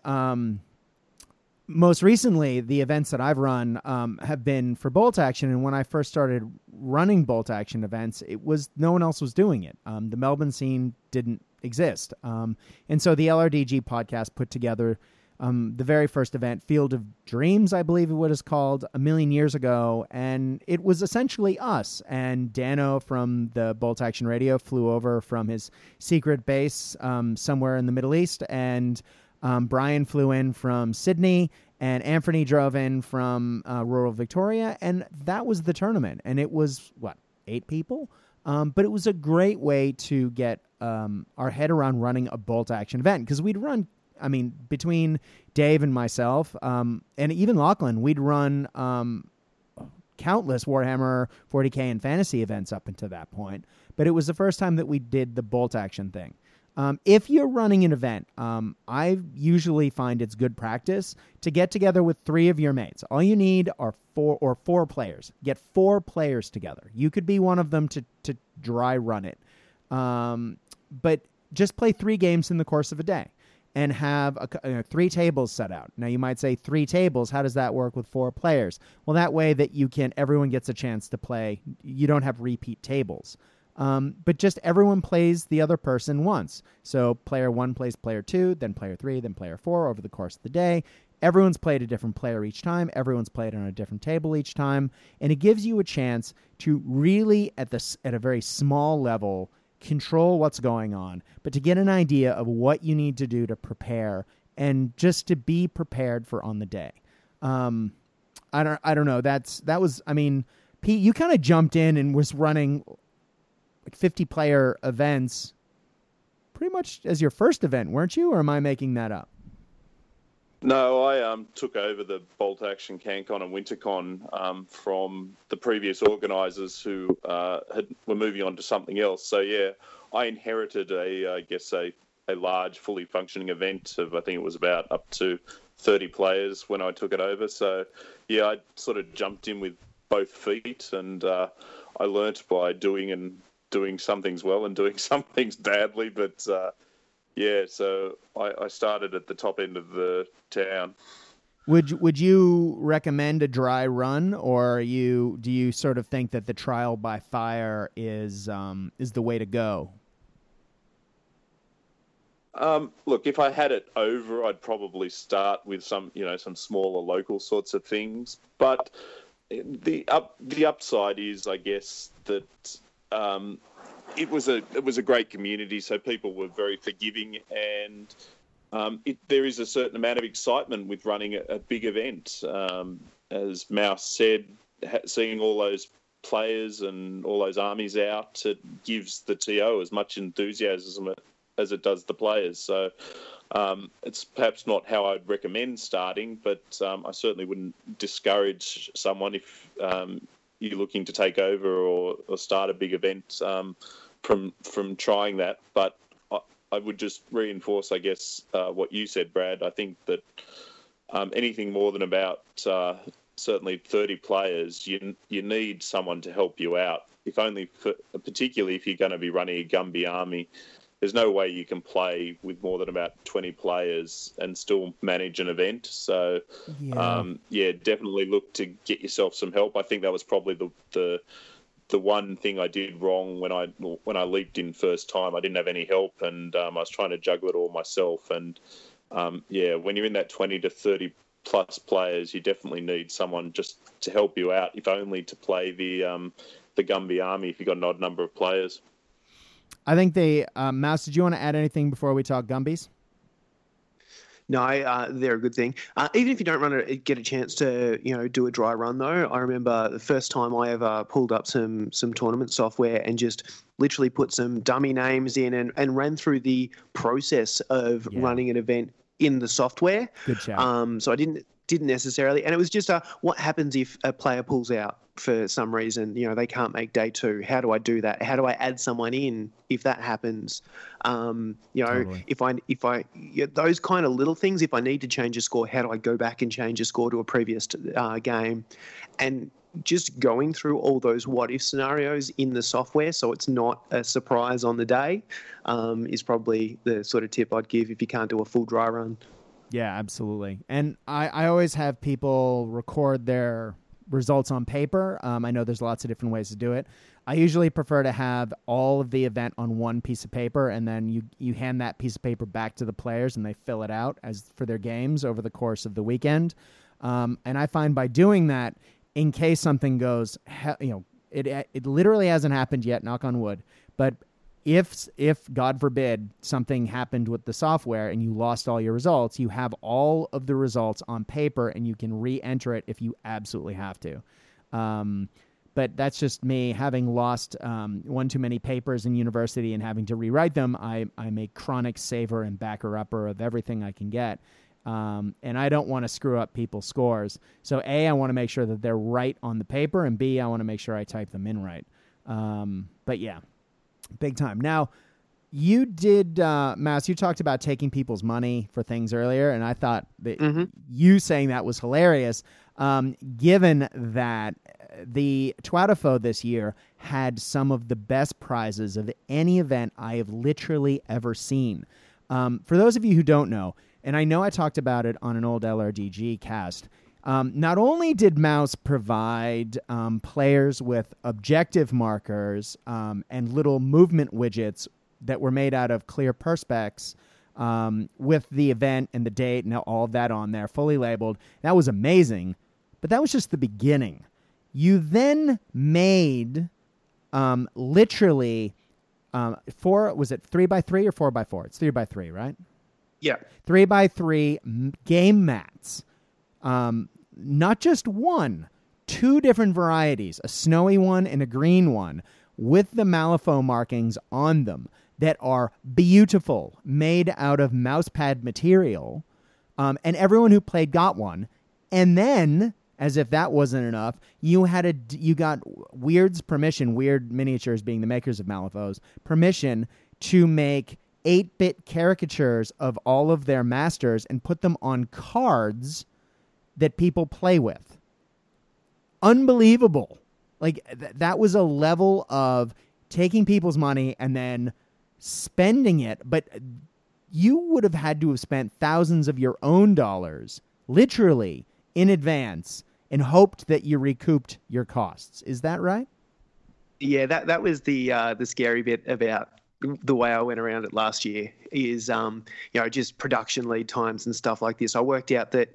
most recently, the events that I've run have been for Bolt Action, and when I first started running Bolt Action events, it was no one else was doing it. The Melbourne scene didn't exist. And so the LRDG podcast put together the very first event, Field of Dreams, I believe it was called, a million years ago. And it was essentially us. And Dano from the Bolt Action Radio flew over from his secret base somewhere in the Middle East. And Brian flew in from Sydney. And Anthony drove in from rural Victoria. And that was the tournament. And it was, 8 people? But it was a great way to get our head around running a Bolt Action event, because we'd run, between Dave and myself, and even Lachlan, we'd run countless Warhammer 40K and fantasy events up until that point. But it was the first time that we did the Bolt Action thing. If you're running an event, I usually find it's good practice to get together with 3 of your mates. All you need are 4 players. Get 4 players together. You could be one of them to dry run it. But just play 3 games in the course of a day and have 3 tables set out. Now you might say 3 tables. How does that work with 4 players? Well, that way that everyone gets a chance to play. You don't have repeat tables. But just everyone plays the other person once. So player 1 plays player 2, then player 3, then player 4 over the course of the day. Everyone's played a different player each time. Everyone's played on a different table each time. And it gives you a chance to really, at a very small level, control what's going on, but to get an idea of what you need to do to prepare and just to be prepared for on the day. I don't know. That was. I mean, Pete, you kind of jumped in and was running like 50-player events, pretty much as your first event, weren't you? Or am I making that up? No, I took over the Bolt Action, CanCon, and WinterCon from the previous organisers who were moving on to something else. So yeah, I inherited a large, fully functioning event of, I think it was about up to 30 players when I took it over. So yeah, I sort of jumped in with both feet, and I learnt by doing some things well and doing some things badly, but. So I started at the top end of the town. Would you recommend a dry run, or do you sort of think that the trial by fire is the way to go? Look, if I had it over, I'd probably start with some smaller local sorts of things. But the upside is, I guess, that. It was a great community, so people were very forgiving, and there is a certain amount of excitement with running a big event. As Mouse said, seeing all those players and all those armies out, it gives the TO as much enthusiasm as it does the players. So it's perhaps not how I'd recommend starting, but I certainly wouldn't discourage someone if you're looking to take over or start a big event from trying that. But I would just reinforce, I guess, what you said, Brad. I think that anything more than about certainly 30 players, you need someone to help you out, particularly if you're going to be running a Gumby army. There's no way you can play with more than about 20 players and still manage an event. So, yeah, definitely look to get yourself some help. I think that was probably the one thing I did wrong when I leaped in first time. I didn't have any help, and I was trying to juggle it all myself. And, when you're in that 20 to 30-plus players, you definitely need someone just to help you out, if only to play the Gumby army if you've got an odd number of players. I think Mouse, did you want to add anything before we talk Gumbies? No, they're a good thing. Even if you don't get a chance to, do a dry run though. I remember the first time I ever pulled up some tournament software and just literally put some dummy names in and ran through the process of running an event in the software. Good shout. So I didn't necessarily, and it was just what happens if a player pulls out for some reason, they can't make day two. How do I do that? How do I add someone in if that happens? Totally. If I those kind of little things, if I need to change a score, how do I go back and change a score to a previous game? And just going through all those what if scenarios in the software, so it's not a surprise on the day, is probably the sort of tip I'd give if you can't do a full dry run. Yeah, absolutely. And I always have people record their results on paper. I know there's lots of different ways to do it. I usually prefer to have all of the event on one piece of paper, and then you hand that piece of paper back to the players, and they fill it out as for their games over the course of the weekend. And I find by doing that, in case something goes, it literally hasn't happened yet, knock on wood, but if God forbid something happened with the software and you lost all your results, you have all of the results on paper and you can re-enter it if you absolutely have to. But that's just me having lost one too many papers in university and having to rewrite them. I'm a chronic saver and backer-upper of everything I can get. And I don't want to screw up people's scores. So A, I want to make sure that they're right on the paper, and B, I want to make sure I type them in right. But yeah. Big time. Now, you did, Mouse, you talked about taking people's money for things earlier, and I thought that you saying that was hilarious, given that the Twatafo this year had some of the best prizes of any event I have literally ever seen. For those of you who don't know, and I know I talked about it on an old LRDG cast, not only did Mouse provide players with objective markers and little movement widgets that were made out of clear perspex with the event and the date and all of that on there, fully labeled. That was amazing, but that was just the beginning. You then made literally 3x3 or 4x4? It's 3x3, right? Yeah. 3x3 game mats. not just one, two different varieties, a snowy one and a green one, with the Malifaux markings on them that are beautiful, made out of mouse pad material. And everyone who played got one. And then, as if that wasn't enough, you got Weird's permission, Weird Miniatures being the makers of Malifaux, permission to make 8-bit caricatures of all of their masters and put them on cards that people play with. Unbelievable. Like, that was a level of taking people's money and then spending it, but you would have had to have spent thousands of your own dollars, literally, in advance, and hoped that you recouped your costs. Is that right? Yeah, that was the scary bit about the way I went around it last year is, you know, just production lead times and stuff like this. I worked out that,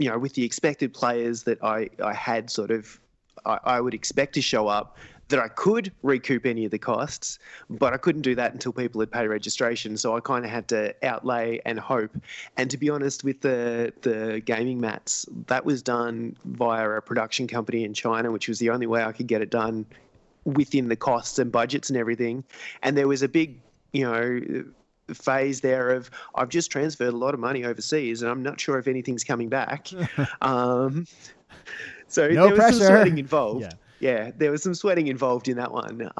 you know, with the expected players that I had sort of, I would expect to show up, that I could recoup any of the costs, but I couldn't do that until people had paid registration. So I kind of had to outlay and hope. And to be honest, with the gaming mats, that was done via a production company in China, which was the only way I could get it done within the costs and budgets and everything. And there was a big, you know, phase there of I've just transferred a lot of money overseas and I'm not sure if anything's coming back. So no there pressure. Was some sweating involved. Yeah. Yeah, there was some sweating involved in that one.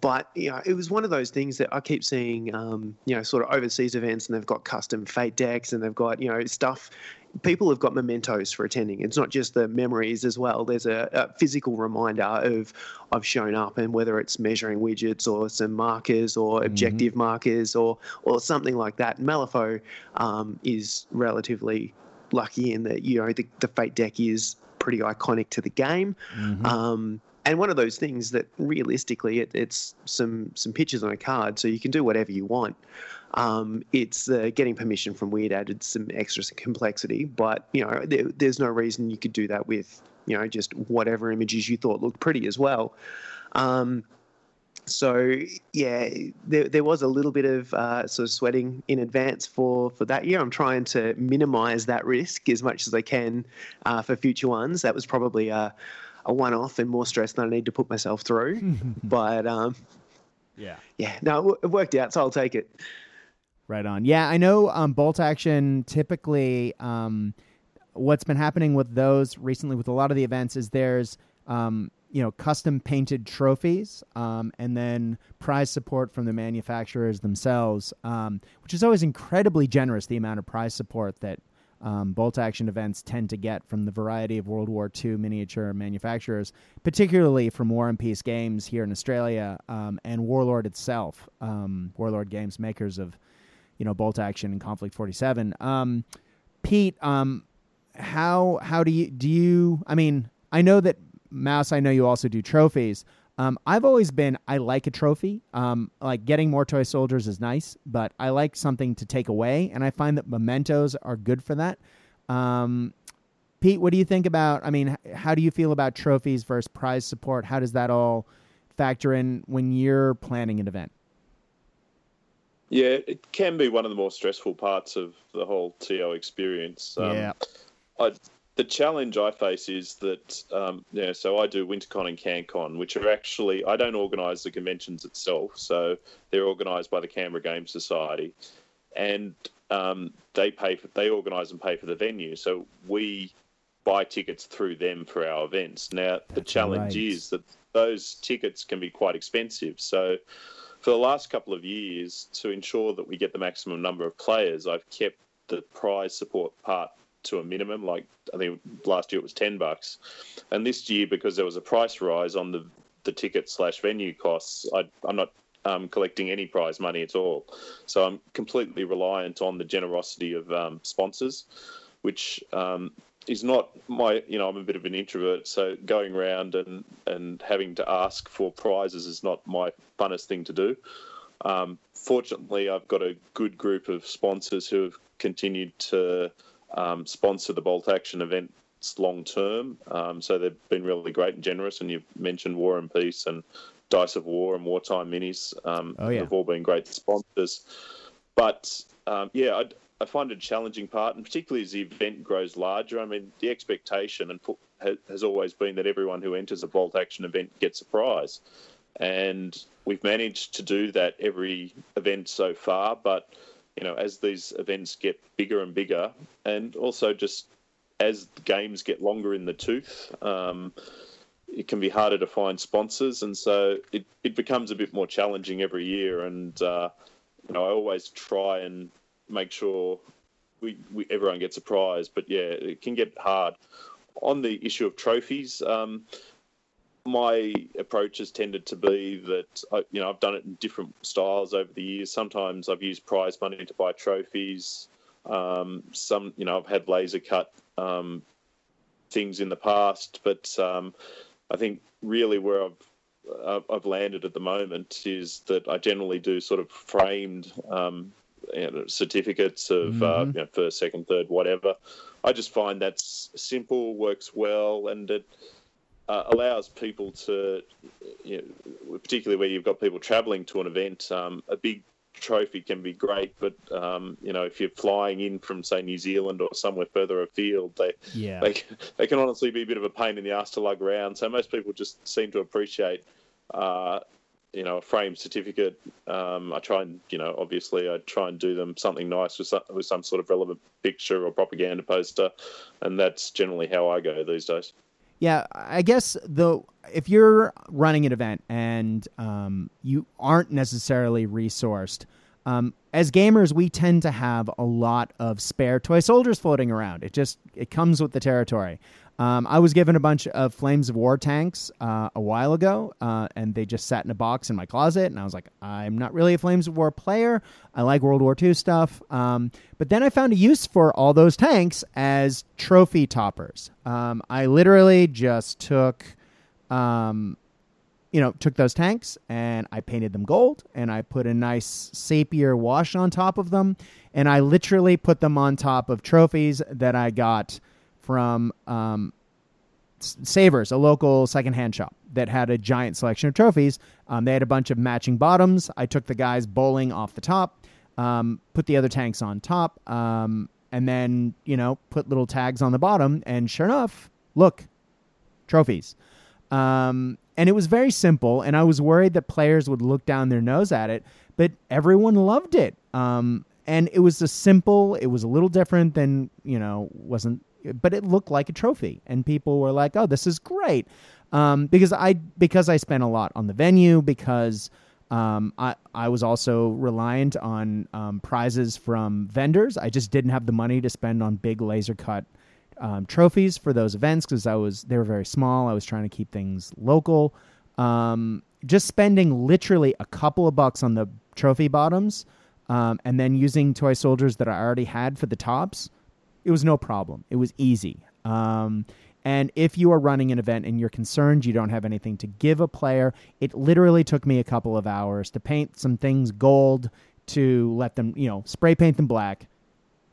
But, you know, it was one of those things that I keep seeing, you know, sort of overseas events, and they've got custom fate decks and they've got, you know, stuff. People have got mementos for attending. It's not just the memories as well. There's a physical reminder of I've shown up, and whether it's measuring widgets or some markers or objective markers or something like that. Malifaux is relatively lucky in that, you know, the fate deck is pretty iconic to the game. And one of those things that realistically it's some pictures on a card, so you can do whatever you want. It's getting permission from Weird added some extra complexity, but, you know, there's no reason you could do that with, you know, just whatever images you thought looked pretty as well. So, yeah, there was a little bit of sort of sweating in advance for that year. I'm trying to minimize that risk as much as I can for future ones. That was probably a one-off and more stress than I need to put myself through. But, yeah, no, it worked out, so I'll take it. Right on. Yeah, I know Bolt Action typically what's been happening with those recently with a lot of the events is there's you know, custom painted trophies, and then prize support from the manufacturers themselves, which is always incredibly generous, the amount of prize support that Bolt Action events tend to get from the variety of World War II miniature manufacturers, particularly from War and Peace Games here in Australia, and Warlord itself, Warlord Games, makers of, you know, Bolt Action and Conflict 47. Pete, how do you, I mean, I know that Mouse, I know you also do trophies. I've always been, I like a trophy. Like getting more toy soldiers is nice, but I like something to take away, and I find that mementos are good for that. Pete, what do you think about, I mean, how do you feel about trophies versus prize support? How does that all factor in when you're planning an event? Yeah, it can be one of the more stressful parts of the whole TO experience. Yeah. The challenge I face is that, yeah, so I do WinterCon and CanCon, which are actually, I don't organise the conventions itself, so they're organised by the Canberra Game Society, and they organise and pay for the venue, so we buy tickets through them for our events. Now, the challenge is that those tickets can be quite expensive, so for the last couple of years, to ensure that we get the maximum number of players, I've kept the prize support part to a minimum. Like I think last year it was $10, and this year, because there was a price rise on the ticket / venue costs, I'm not collecting any prize money at all. So I'm completely reliant on the generosity of sponsors, which is not my. You know, I'm a bit of an introvert, so going around and having to ask for prizes is not my funnest thing to do. Fortunately, I've got a good group of sponsors who have continued to sponsor the Bolt Action events long term, so they've been really great and generous. And you've mentioned War and Peace and Dice of War and Wartime Minis. They've all been great sponsors. But yeah, I find it a challenging part, and particularly as the event grows larger. I mean, the expectation has always been that everyone who enters a Bolt Action event gets a prize. And we've managed to do that every event so far, but, you know, as these events get bigger and bigger, and also just as games get longer in the tooth, it can be harder to find sponsors, and so it becomes a bit more challenging every year. And, you know, I always try and make sure everyone gets a prize, but, yeah, it can get hard. On the issue of trophies, my approach has tended to be that, you know, I've done it in different styles over the years. Sometimes I've used prize money to buy trophies. Some, you know, I've had laser cut things in the past, but I think really where I've landed at the moment is that I generally do sort of framed you know, certificates of you know, first, second, third, whatever. I just find that's simple, works well, and it allows people to, you know, particularly where you've got people travelling to an event, a big trophy can be great, but you know, if you're flying in from, say, New Zealand or somewhere further afield, they can honestly be a bit of a pain in the ass to lug around. So most people just seem to appreciate, you know, a framed certificate. I try and, you know, obviously I try and do them something nice with some sort of relevant picture or propaganda poster, and that's generally how I go these days. Yeah, I guess, though, if you're running an event and you aren't necessarily resourced, as gamers, we tend to have a lot of spare toy soldiers floating around. It comes with the territory. I was given a bunch of Flames of War tanks a while ago, and they just sat in a box in my closet, and I was like, I'm not really a Flames of War player. I like World War II stuff. But then I found a use for all those tanks as trophy toppers. I literally just took... you know, took those tanks and I painted them gold and I put a nice sepia wash on top of them. And I literally put them on top of trophies that I got from Savers, a local secondhand shop that had a giant selection of trophies. They had a bunch of matching bottoms. I took the guys bowling off the top, put the other tanks on top, and then, you know, put little tags on the bottom. And sure enough, look, trophies. And it was very simple, and I was worried that players would look down their nose at it, but everyone loved it. And it was it was a little different than, you know, but it looked like a trophy, and people were like, oh, this is great. Because I spent a lot on the venue, because I was also reliant on prizes from vendors. I just didn't have the money to spend on big laser cut trophies for those events, because they were very small. I was trying to keep things local. Just spending literally a couple of bucks on the trophy bottoms, and then using toy soldiers that I already had for the tops, it was no problem. It was easy. And if you are running an event and you're concerned you don't have anything to give a player, it literally took me a couple of hours to paint some things gold, to let them, you know, spray paint them black,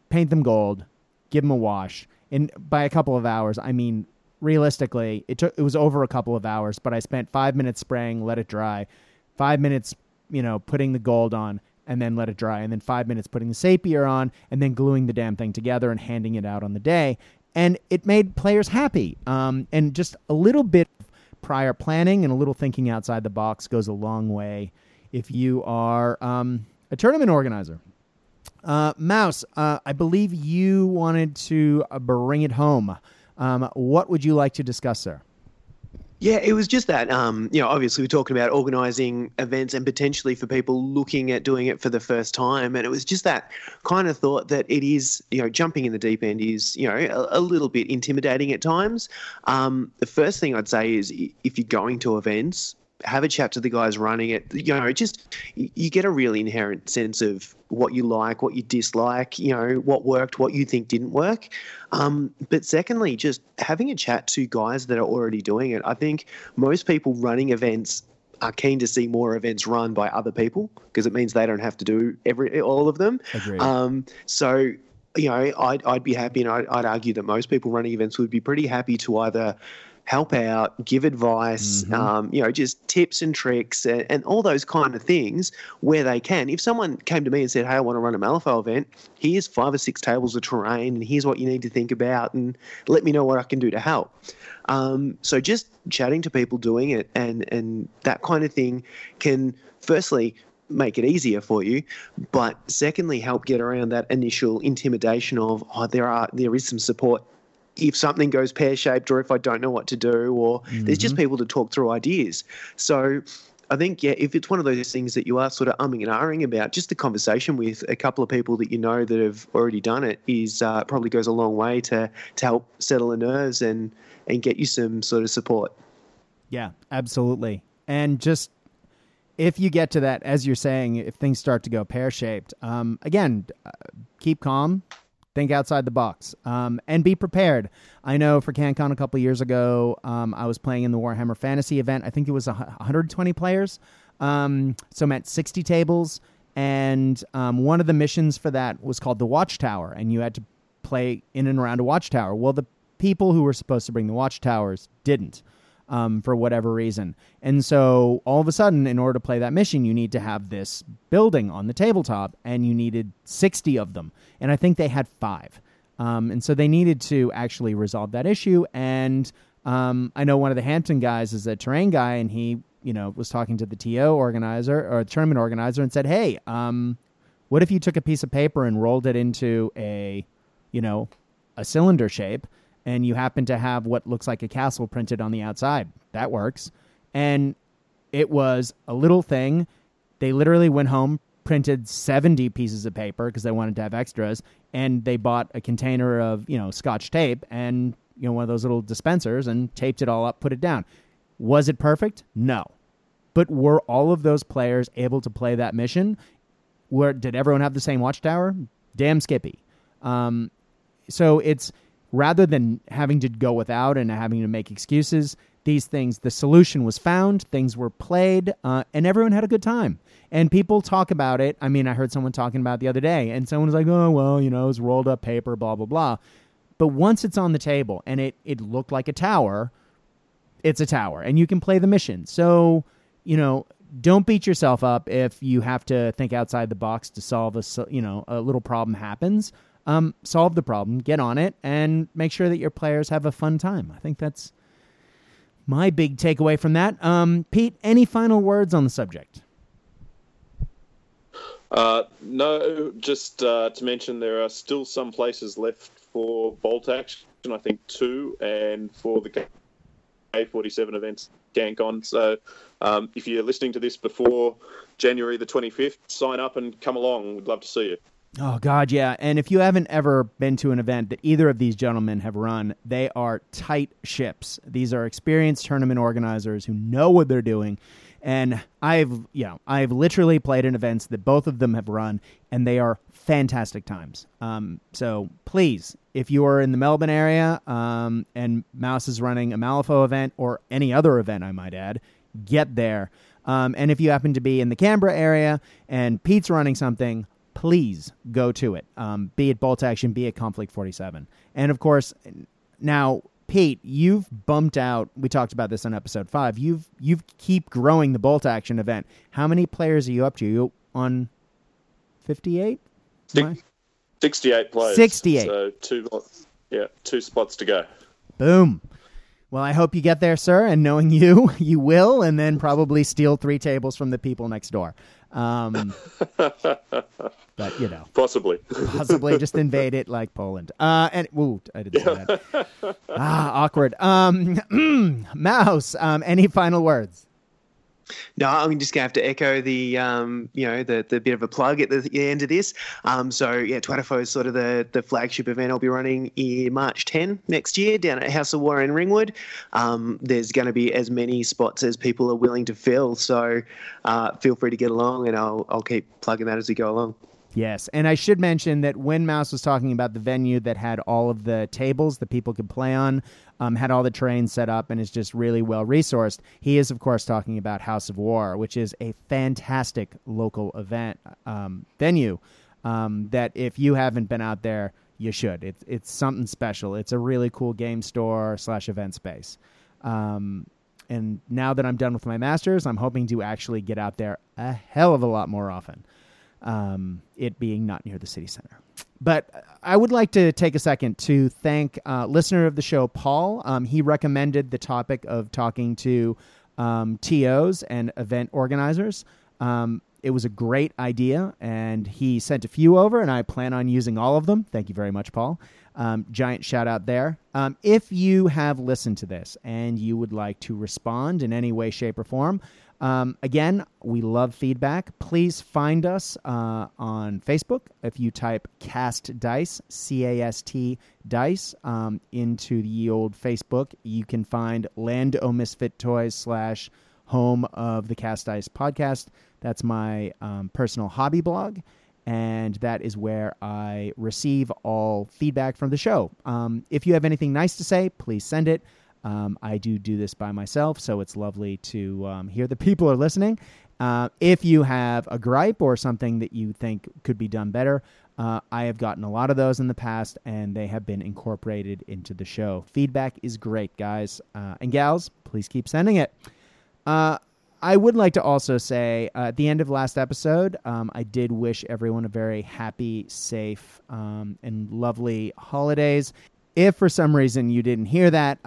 paint them gold, give them a wash. And by a couple of hours, I mean, realistically, it was over a couple of hours, but I spent 5 minutes spraying, let it dry, 5 minutes, you know, putting the gold on, and then let it dry, and then 5 minutes putting the sepia on, and then gluing the damn thing together and handing it out on the day. And it made players happy. And just a little bit of prior planning and a little thinking outside the box goes a long way if you are a tournament organizer. Mouse, I believe you wanted to bring it home. What would you like to discuss, sir? Yeah, it was just that, you know, obviously we're talking about organising events and potentially for people looking at doing it for the first time. And it was just that kind of thought that it is, you know, jumping in the deep end is, you know, a little bit intimidating at times. The first thing I'd say is if you're going to events, have a chat to the guys running it. You know, just you get a really inherent sense of what you like, what you dislike, you know, what worked, what you think didn't work. But secondly, just having a chat to guys that are already doing it. I think most people running events are keen to see more events run by other people because it means they don't have to do all of them. Agreed. So, you know, I'd be happy, and I'd argue that most people running events would be pretty happy to either help out, give advice, you know, just tips and tricks and all those kind of things where they can. If someone came to me and said, hey, I want to run a Malifaux event, here's 5 or 6 tables of terrain and here's what you need to think about and let me know what I can do to help. So just chatting to people doing it and that kind of thing can firstly make it easier for you, but secondly help get around that initial intimidation of, oh, there is some support if something goes pear-shaped or if I don't know what to do, or there's just people to talk through ideas. So I think, yeah, if it's one of those things that you are sort of umming and ahhing about, just the conversation with a couple of people that you know that have already done it is probably goes a long way to help settle the nerves and get you some sort of support. Yeah, absolutely. And just if you get to that, as you're saying, if things start to go pear-shaped, again, keep calm, think outside the box, and be prepared. I know for CanCon a couple of years ago, I was playing in the Warhammer Fantasy event. I think it was 120 players, so meant 60 tables. And one of the missions for that was called the Watchtower, and you had to play in and around a watchtower. Well, the people who were supposed to bring the watchtowers didn't. For whatever reason. And so all of a sudden, in order to play that mission, you need to have this building on the tabletop, and you needed 60 of them. And I think they had 5. And so they needed to actually resolve that issue. And I know one of the Hampton guys is a terrain guy, and he, you know, was talking to the TO organizer or the tournament organizer and said, hey, what if you took a piece of paper and rolled it into a, you know, a cylinder shape, and you happen to have what looks like a castle printed on the outside? That works. And it was a little thing. They literally went home, printed 70 pieces of paper because they wanted to have extras, and they bought a container of, you know, Scotch tape and, you know, one of those little dispensers, and taped it all up, put it down. Was it perfect? No. But were all of those players able to play that mission? Did everyone have the same watchtower? Damn skippy. So it's... rather than having to go without and having to make excuses, these things, the solution was found, things were played, and everyone had a good time. And people talk about it. I mean, I heard someone talking about it the other day, and someone was like, oh, well, you know, it's rolled up paper, blah, blah, blah. But once it's on the table and it looked like a tower, it's a tower, and you can play the mission. So, you know, don't beat yourself up if you have to think outside the box to solve a little problem happens. Solve the problem, get on it, and make sure that your players have a fun time. I think that's my big takeaway from that. Pete, any final words on the subject? No, just to mention there are still some places left for Bolt Action, I think 2, and for the A47 events, CanCon. So if you're listening to this before January the 25th, sign up and come along. We'd love to see you. Oh, God, yeah. And if you haven't ever been to an event that either of these gentlemen have run, they are tight ships. These are experienced tournament organizers who know what they're doing. And I've literally played in events that both of them have run, and they are fantastic times. So please, if you are in the Melbourne area and Mouse is running a Malifaux event or any other event, I might add, get there. And if you happen to be in the Canberra area and Pete's running something, please go to it, be it Bolt Action, be it Conflict 47. And, of course, now, Pete, you've bumped out, we talked about this on episode 5, you've keep growing the Bolt Action event. How many players are you up to? You on 58? 68 players. 68. So two spots to go. Boom. Well, I hope you get there, sir, and knowing you, you will, and then probably steal 3 tables from the people next door. But you know, possibly just invade it like Poland. And ooh, I didn't say that. Awkward. Mouse, any final words? No, I'm just gonna have to echo the the bit of a plug at the end of this. So yeah, Twatafo is sort of the flagship event I'll be running in March 10 next year down at House of War in Ringwood. There's going to be as many spots as people are willing to fill, so feel free to get along, and I'll keep plugging that as we go along. Yes, and I should mention that when Mouse was talking about the venue that had all of the tables that people could play on, had all the terrain set up and is just really well-resourced, he is, of course, talking about House of War, which is a fantastic local event venue that if you haven't been out there, you should. It's something special. It's a really cool game store /event space. And now that I'm done with my masters, I'm hoping to actually get out there a hell of a lot more often, it being not near the city center. But I would like to take a second to thank listener of the show, Paul. He recommended the topic of talking to TOs and event organizers. It was a great idea, and he sent a few over, and I plan on using all of them. Thank you very much, Paul. Giant shout out there. If you have listened to this and you would like to respond in any way, shape, or form, again, we love feedback. Please find us on Facebook. If you type Cast Dice, C-A-S-T Dice, into the old Facebook, you can find Land O' Misfit Toys / Home of the Cast Dice podcast. That's my personal hobby blog, and that is where I receive all feedback from the show. If you have anything nice to say, please send it. I do this by myself, so it's lovely to hear that people are listening. If you have a gripe or something that you think could be done better, I have gotten a lot of those in the past, and they have been incorporated into the show. Feedback is great, guys and gals. Please keep sending it. I would like to also say at the end of last episode, I did wish everyone a very happy, safe, and lovely holidays. If for some reason you didn't hear that,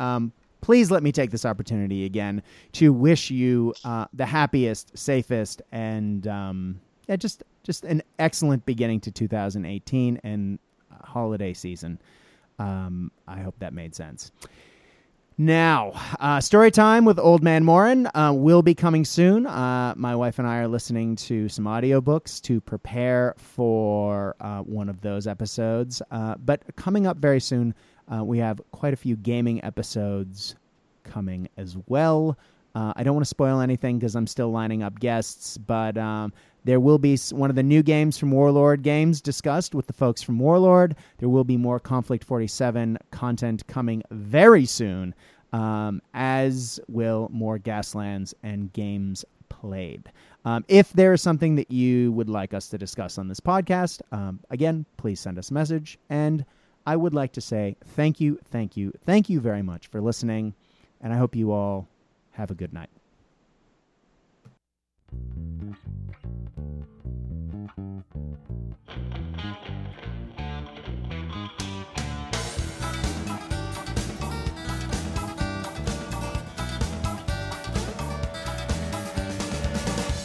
please let me take this opportunity again to wish you the happiest, safest, and just an excellent beginning to 2018 and holiday season. I hope that made sense. Now, story time with Old Man Morin will be coming soon. My wife and I are listening to some audiobooks to prepare for one of those episodes. But coming up very soon, we have quite a few gaming episodes coming as well. I don't want to spoil anything because I'm still lining up guests, but there will be one of the new games from Warlord Games discussed with the folks from Warlord. There will be more Conflict 47 content coming very soon, as will more Gaslands and games played. If there is something that you would like us to discuss on this podcast, again, please send us a message. And I would like to say thank you very much for listening, and I hope you all have a good night.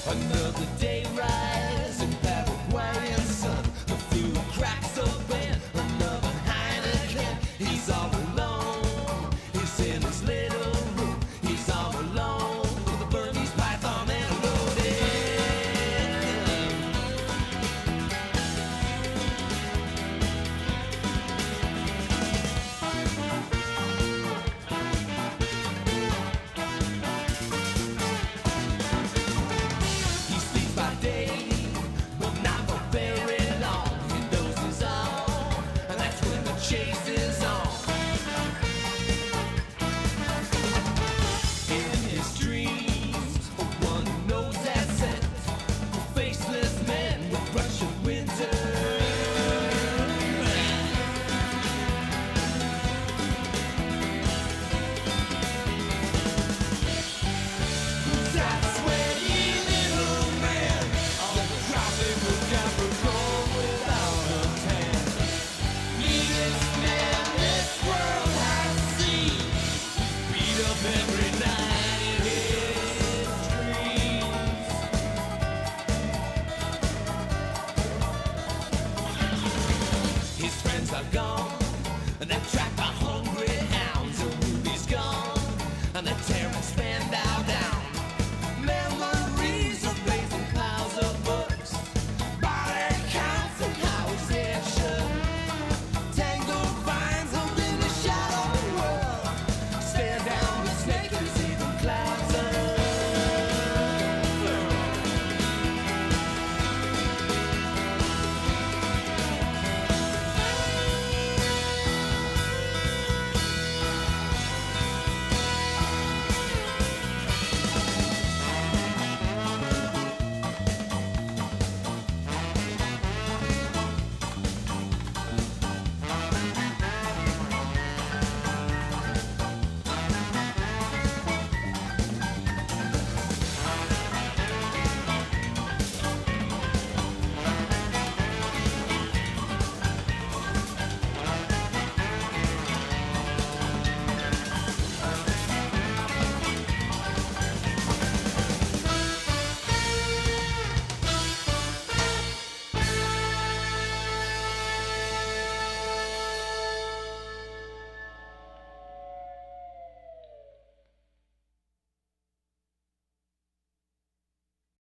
Another day rise in Paraguayan sun. The few cracks open, another Heineken. He's all alone. He's in his little room. He's all alone with a Burmese python and a loaded. He sleeps by day, but not for very long. He knows his own, and that's when the chase is on. In his dreams, a one who knows that sense, a faceless man with Russian winter. That's when you little man, all the profit will come from gold without a tan. Meanest man this world has seen, beat up every night in his dreams. His friends are gone.